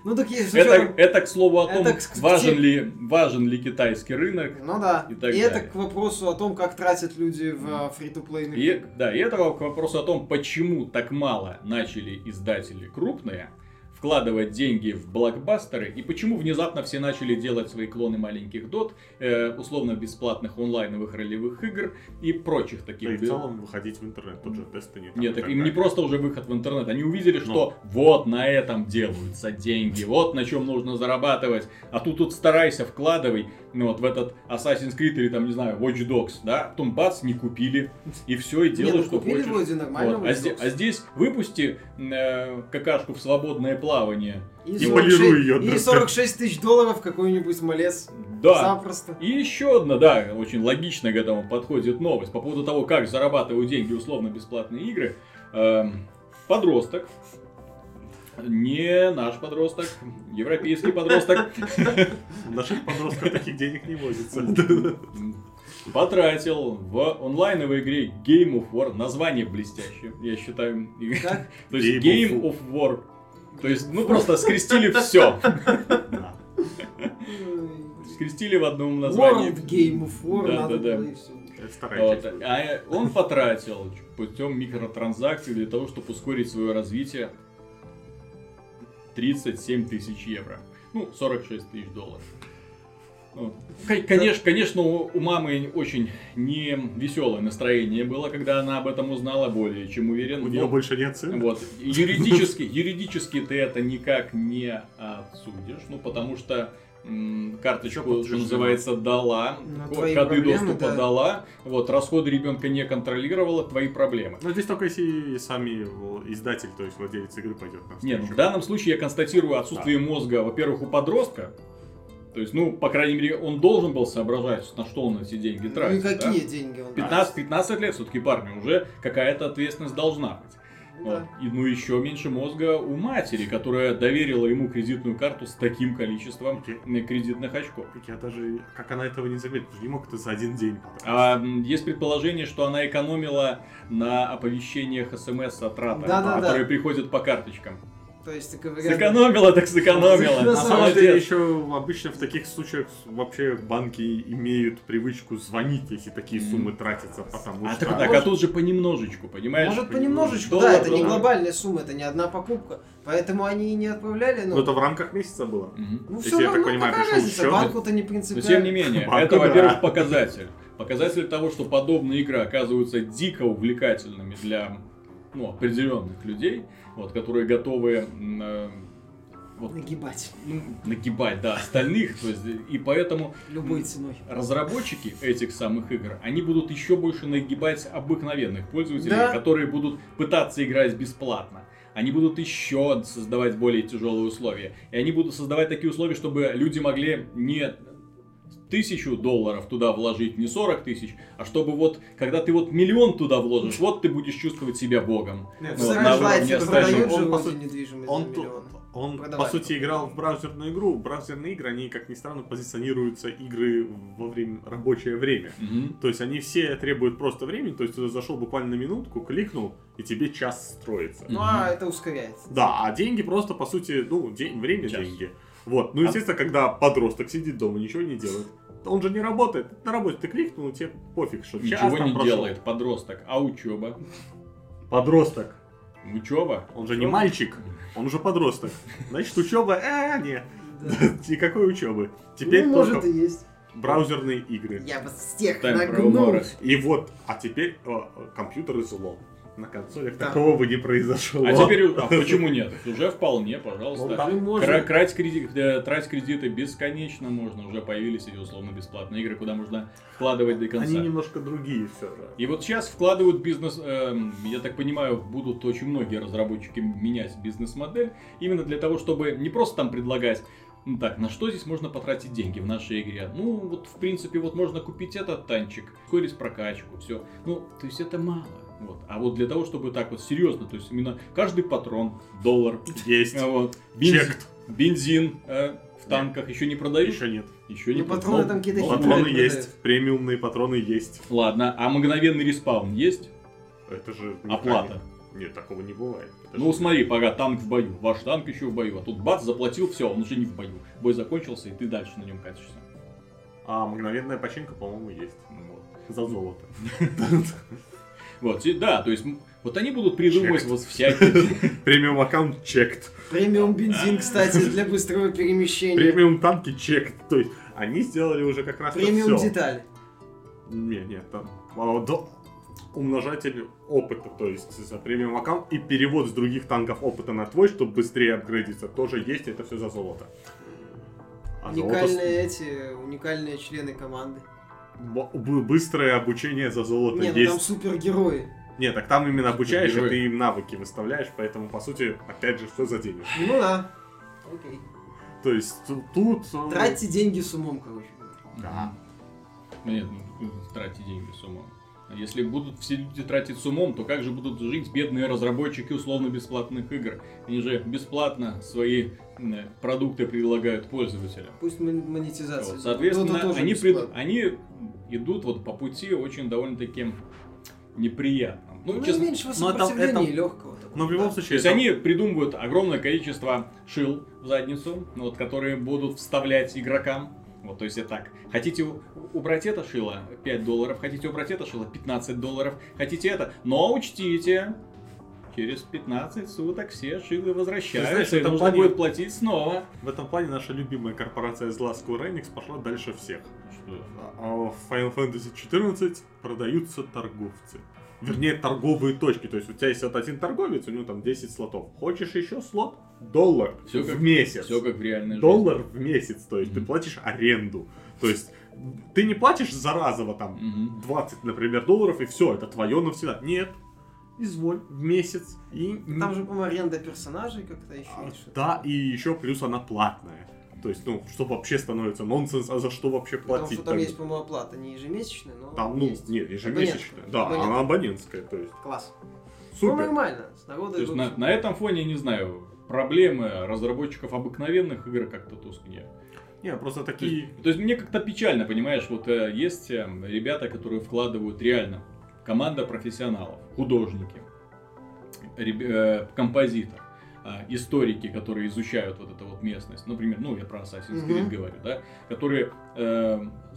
Ну, так есть, это, к слову, о том, важен ли китайский рынок. Ну да, и это к вопросу о том, как тратят люди в фри-то-плейных играх. Да, и это к вопросу о том, почему так мало начали издатели крупные вкладывать деньги в блокбастеры, и почему внезапно все начали делать свои клоны маленьких дот, условно-бесплатных онлайновых ролевых игр и прочих таких. Да и в целом выходить в интернет, тот же Destiny. Нет, так им не просто уже выход в интернет, они увидели, что вот на этом делаются деньги, вот на чем нужно зарабатывать, а тут старайся, вкладывай, ну вот в этот Assassin's Creed или там, не знаю, Watch Dogs, да, потом бац, не купили, и все, и делай, что хочешь. Вот. А здесь выпусти какашку в свободное плавание. И полируй ее. И 46 тысяч долларов какой-нибудь малец. Да. Запросто. И еще одна, да, очень логично к этому подходит новость. По поводу того, как зарабатывают деньги условно-бесплатные игры. Подросток. Не наш подросток, европейский подросток. Наших подростков таких денег не возится. Потратил в онлайновой игре Game of War, название блестящее, я считаю. Как? То есть Game of War. То есть, ну просто скрестили все. Скрестили в одном названии. World Game of War, да, надо было и все. Вот. А он потратил путем микротранзакций для того, чтобы ускорить свое развитие, 37 тысяч евро. Ну, 46 тысяч долларов. Конечно, у мамы очень невеселое настроение было, когда она об этом узнала, более чем уверен. У нее больше нет сына. Вот. Юридически ты это никак не отсудишь, ну потому что карточку, что называется, дала, коды доступа дала, вот, расходы ребенка не контролировала, твои проблемы. Но здесь только если сами издатель, то есть владелец игры, пойдет на встречу. Нет, в данном случае я констатирую отсутствие мозга, во-первых, у подростка. То есть, ну, по крайней мере, он должен был соображать, на что он эти деньги тратит. Ну и какие деньги он тратит? 15 лет все-таки парню уже какая-то ответственность должна быть. Да. Вот. И, ну, еще меньше мозга у матери, которая доверила ему кредитную карту с таким количеством кредитных очков. Я даже, как она этого не заметила, не мог это за один день потратить. А, есть предположение, что она экономила на оповещениях СМС от РАТа, которые приходят по карточкам. То есть, сэкономила, так сэкономила. На самом деле, еще обычно в таких случаях вообще банки имеют привычку звонить, если такие суммы тратятся, потому что... А тут же понемножечку, понимаешь? Может, понемножечку, да, это не глобальная сумма, это не одна покупка, поэтому они и не отправляли... Но это в рамках месяца было. Ну, все равно, какая разница, банку-то не принципиально. Но, тем не менее, это, во-первых, показатель. Показатель того, что подобные игры оказываются дико увлекательными для... ну, определенных людей, вот, которые готовы вот, нагибать. Ну, нагибать, да, остальных. То есть, и поэтому любой ценой. Разработчики этих самых игр, они будут еще больше нагибать обыкновенных пользователей, да? Которые будут пытаться играть бесплатно. Они будут еще создавать более тяжелые условия. И они будут создавать такие условия, чтобы люди могли не... 1000 долларов туда вложить, не 40 тысяч, а чтобы вот, когда ты вот 1 миллион туда вложишь, вот ты будешь чувствовать себя богом. Нет, вот, он по сути играл в браузерную игру. Браузерные игры, они, как ни странно, позиционируются игры во время рабочее время. То есть они все требуют просто времени, то есть ты зашел буквально на минутку, кликнул, и тебе час строится. Ну а это ускоряется. Да, а деньги просто, по сути, ну, время деньги. Вот, ну естественно, когда подросток сидит дома, ничего не делает, он же не работает. На работе ты кликнул, тебе пофиг, что час там прошло. Ничего не делает подросток, а учеба? Подросток. Учеба? Он же не мальчик, он уже подросток. Значит, учеба, нет, никакой учебы. Теперь только браузерные игры. Я вас всех нагнул. И вот, а теперь компьютер и зло. На консолях такого бы не произошло. А теперь, почему нет? Уже вполне, пожалуйста. Трать кредиты бесконечно можно. Уже появились эти условно-бесплатные игры, куда можно вкладывать до конца. Они немножко другие все же. И вот сейчас вкладывают бизнес... я так понимаю, будут очень многие разработчики менять бизнес-модель. Именно для того, чтобы не просто там предлагать... Ну так, на что здесь можно потратить деньги в нашей игре? Ну, вот, в принципе, вот можно купить этот танчик, ускорить прокачку, все. Ну, то есть это мало. Вот. А вот для того, чтобы так вот серьезно, то есть именно каждый патрон, доллар, есть, вот, бензин в танках еще не продают? Еще нет. Еще не продают. Патроны там какие-то хитрые. Патроны есть, премиумные патроны есть. Ладно, а мгновенный респаун есть? Это же... Оплата. Нет, такого не бывает. Ну смотри, пока танк в бою, ваш танк еще в бою, а тут бац, заплатил, все, он уже не в бою. Бой закончился, и ты дальше на нем катишься. А мгновенная починка, по-моему, есть. Вот. За золото. Вот, и, да, то есть, вот они будут придумывать checked. Вот всякие... Премиум аккаунт чект. Премиум бензин, кстати, для быстрого перемещения. Премиум танки чект. То есть, они сделали уже как раз все. Премиум деталь. Нет, там... умножатель опыта, то есть за премиум аккаунт и перевод с других танков опыта на твой, чтобы быстрее апгрейдиться, тоже есть, это все за золото. А уникальные золото... уникальные члены команды. Быстрое обучение за золото есть. Нет, ну там супергерои. Нет, так там именно обучаешь, и ты им навыки выставляешь, поэтому, по сути, опять же, все за деньги. Ну да, окей. То есть тут... Тратьте деньги с умом, короче. Да. Нет, ну тратьте деньги с умом. Если будут все люди тратить с умом, то как же будут жить бедные разработчики условно-бесплатных игр? Они же бесплатно свои продукты предлагают пользователям. Пусть монетизация. Вот, соответственно, они идут вот по пути очень довольно-таки неприятным. Ну, честно, меньше сопротивления и легкого. Но в любом случае... То есть они придумывают огромное количество шил в задницу, вот, которые будут вставлять игрокам. Вот, то есть это так. Хотите убрать это шило $5, хотите убрать это шило $15, хотите это, но учтите, через 15 суток все шилы возвращаются, знаешь, и нужно будет платить снова. В этом плане наша любимая корпорация зла Square Enix пошла дальше всех. Что? А в Final Fantasy XIV продаются торговцы. Вернее, торговые точки. То есть у тебя есть вот один торговец, у него там 10 слотов. Хочешь еще слот? $1 все в месяц. Все как в реальной $1 жизни. В месяц. То есть ты платишь аренду. То есть ты не платишь заразово там $20, например, долларов, и все, это твое навсегда. Нет. Изволь, в месяц. И... Там же, по-моему, аренда персонажей как-то еще. Да, и еще плюс она платная. То есть, ну, что вообще становится нонсенс, а за что вообще платить? Потому что там есть, по-моему, оплата не ежемесячная, но там, ну, есть. Нет, ежемесячная, да, она абонентская, то есть. Класс. Супер. Ну, нормально. С народа то есть на этом фоне, не знаю, проблемы разработчиков обыкновенных игр как-то тускнее. Не, просто такие... То есть мне как-то печально, понимаешь, вот есть ребята, которые вкладывают реально. Команда профессионалов, художники, композитор. Историки, которые изучают вот эту вот местность, например, ну я про Assassin's Creed говорю, да, которые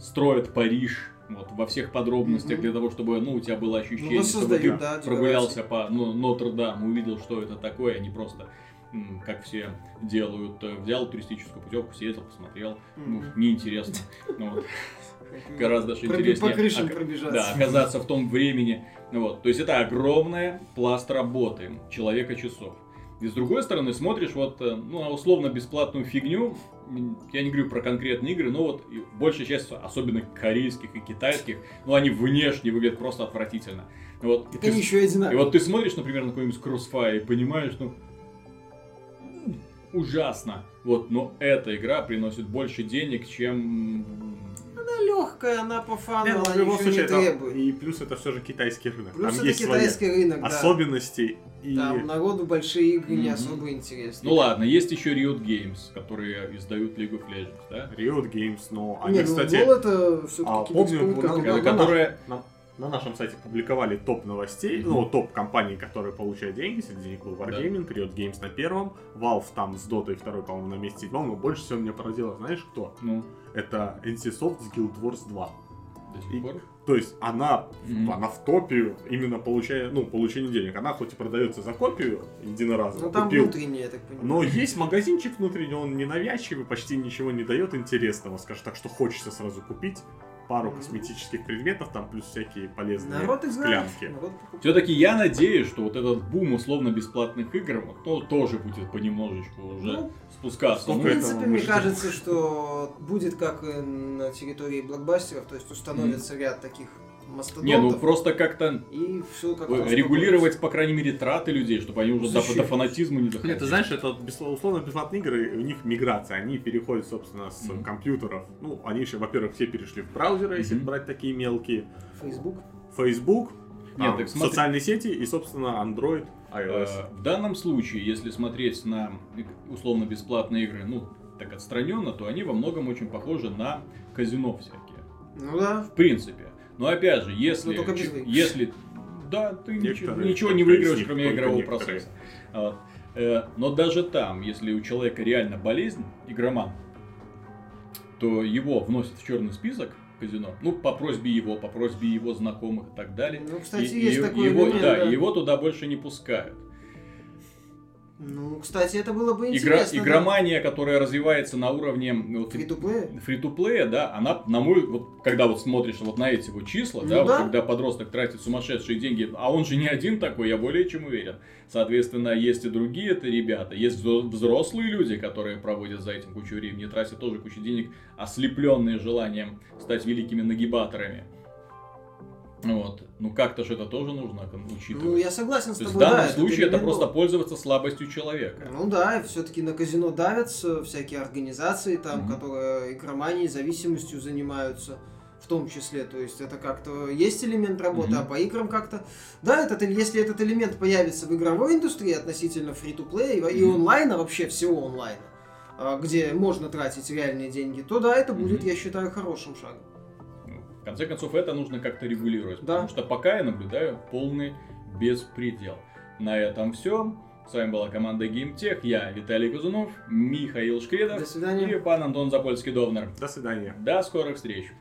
строят Париж вот, во всех подробностях для того, чтобы, ну, у тебя было ощущение, ну, чтобы ты прогулялся по Нотр-Даму, увидел, что это такое, а не просто, как все делают, взял туристическую путевку, съездил, посмотрел, ну, неинтересно. Гораздо даже интереснее оказаться в том времени. То есть это огромный пласт работы человека часов. И с другой стороны, смотришь вот, ну, условно-бесплатную фигню, я не говорю про конкретные игры, но вот большая часть, особенно корейских и китайских, ну, они внешне выглядят просто отвратительно. Вот, и они еще одинаковые. И вот ты смотришь, например, на какой-нибудь Crossfire и понимаешь, ну, ужасно. Вот, но эта игра приносит больше денег, чем... Она легкая, она по фану, нет, она ничего случае, не требует. И плюс это все же китайский рынок. Плюс там есть китайский свои рынок, особенности. Да. И... Там народу большие игры не особо интересны. Ну ладно, есть еще Riot Games, которые издают League of Legends, да? Riot Games, но они, кстати... Нет, ну это все-таки... Помню, которые... На нашем сайте публиковали топ новостей, ну, топ компаний, которые получают деньги, среди них был Wargaming, Riot Games на первом, Valve там с Dota 2, по-моему, на месте 7, но больше всего меня поразило, знаешь, кто? Ну. Это NCSoft с Guild Wars 2. И, то есть она в топе именно получение денег. Она хоть и продается за копию единоразово. Ну там купил, внутренний, я так понимаю. Но есть магазинчик внутренний, он ненавязчивый, почти ничего не дает интересного, скажем так, что хочется сразу купить. Пару косметических предметов, там плюс всякие полезные склянки. Все-таки я надеюсь, что вот этот бум условно-бесплатных игр, он тоже будет понемножечку уже спускаться. В принципе, мне кажется, что будет как на территории блокбастеров, то есть установится ряд таких мастодонтов. Не, ну просто как-то и все как-то регулировать, по крайней мере, траты людей, чтобы они уже до фанатизма не доходили. Нет, ты знаешь, это условно-бесплатные игры, у них миграция, они переходят, собственно, с компьютеров. Ну, они еще, во-первых, все перешли в браузеры, если брать такие мелкие. Facebook, нет, так смотри... социальные сети и, собственно, Android, iOS. В данном случае, если смотреть на условно-бесплатные игры, ну, так отстраненно, то они во многом очень похожи на казино всякие. Ну да. В принципе. Но опять же, если да, ты ничего не выигрываешь, кроме игрового процесса. Вот. Но даже там, если у человека реально болезнь, игроман, то его вносят в черный список, казино. Ну, по просьбе его знакомых и так далее. Ну, кстати, есть такой элемент. Да, его туда больше не пускают. Ну, кстати, это было бы интересно. Игромания, да? Которая развивается на уровне... Фри-ту-плея, да, она, на мой... Вот, когда вот смотришь вот на эти вот числа, ну, да, да. Вот, когда подросток тратит сумасшедшие деньги, а он же не один такой, я более чем уверен. Соответственно, есть и другие это ребята, есть взрослые люди, которые проводят за этим кучу времени, тратят тоже кучу денег, ослепленные желанием стать великими нагибаторами. Вот. Ну как-то же это тоже нужно учитывать. Ну я согласен с тобой, да. В данном случае это просто пользоваться слабостью человека. Ну да, все-таки на казино давятся всякие организации, там, которые игроманией, зависимостью занимаются, в том числе. То есть это как-то есть элемент работы, а по играм как-то... Да, если этот элемент появится в игровой индустрии относительно фри-ту-плея и онлайна, вообще всего онлайна, где можно тратить реальные деньги, то да, это будет, я считаю, хорошим шагом. В конце концов, это нужно как-то регулировать, да. Потому что пока я наблюдаю полный беспредел. На этом все. С вами была команда Геймтек. Я Виталий Казунов, Михаил Шкредов. До свидания. И пан Антон Запольский-Довнар. До свидания. До скорых встреч.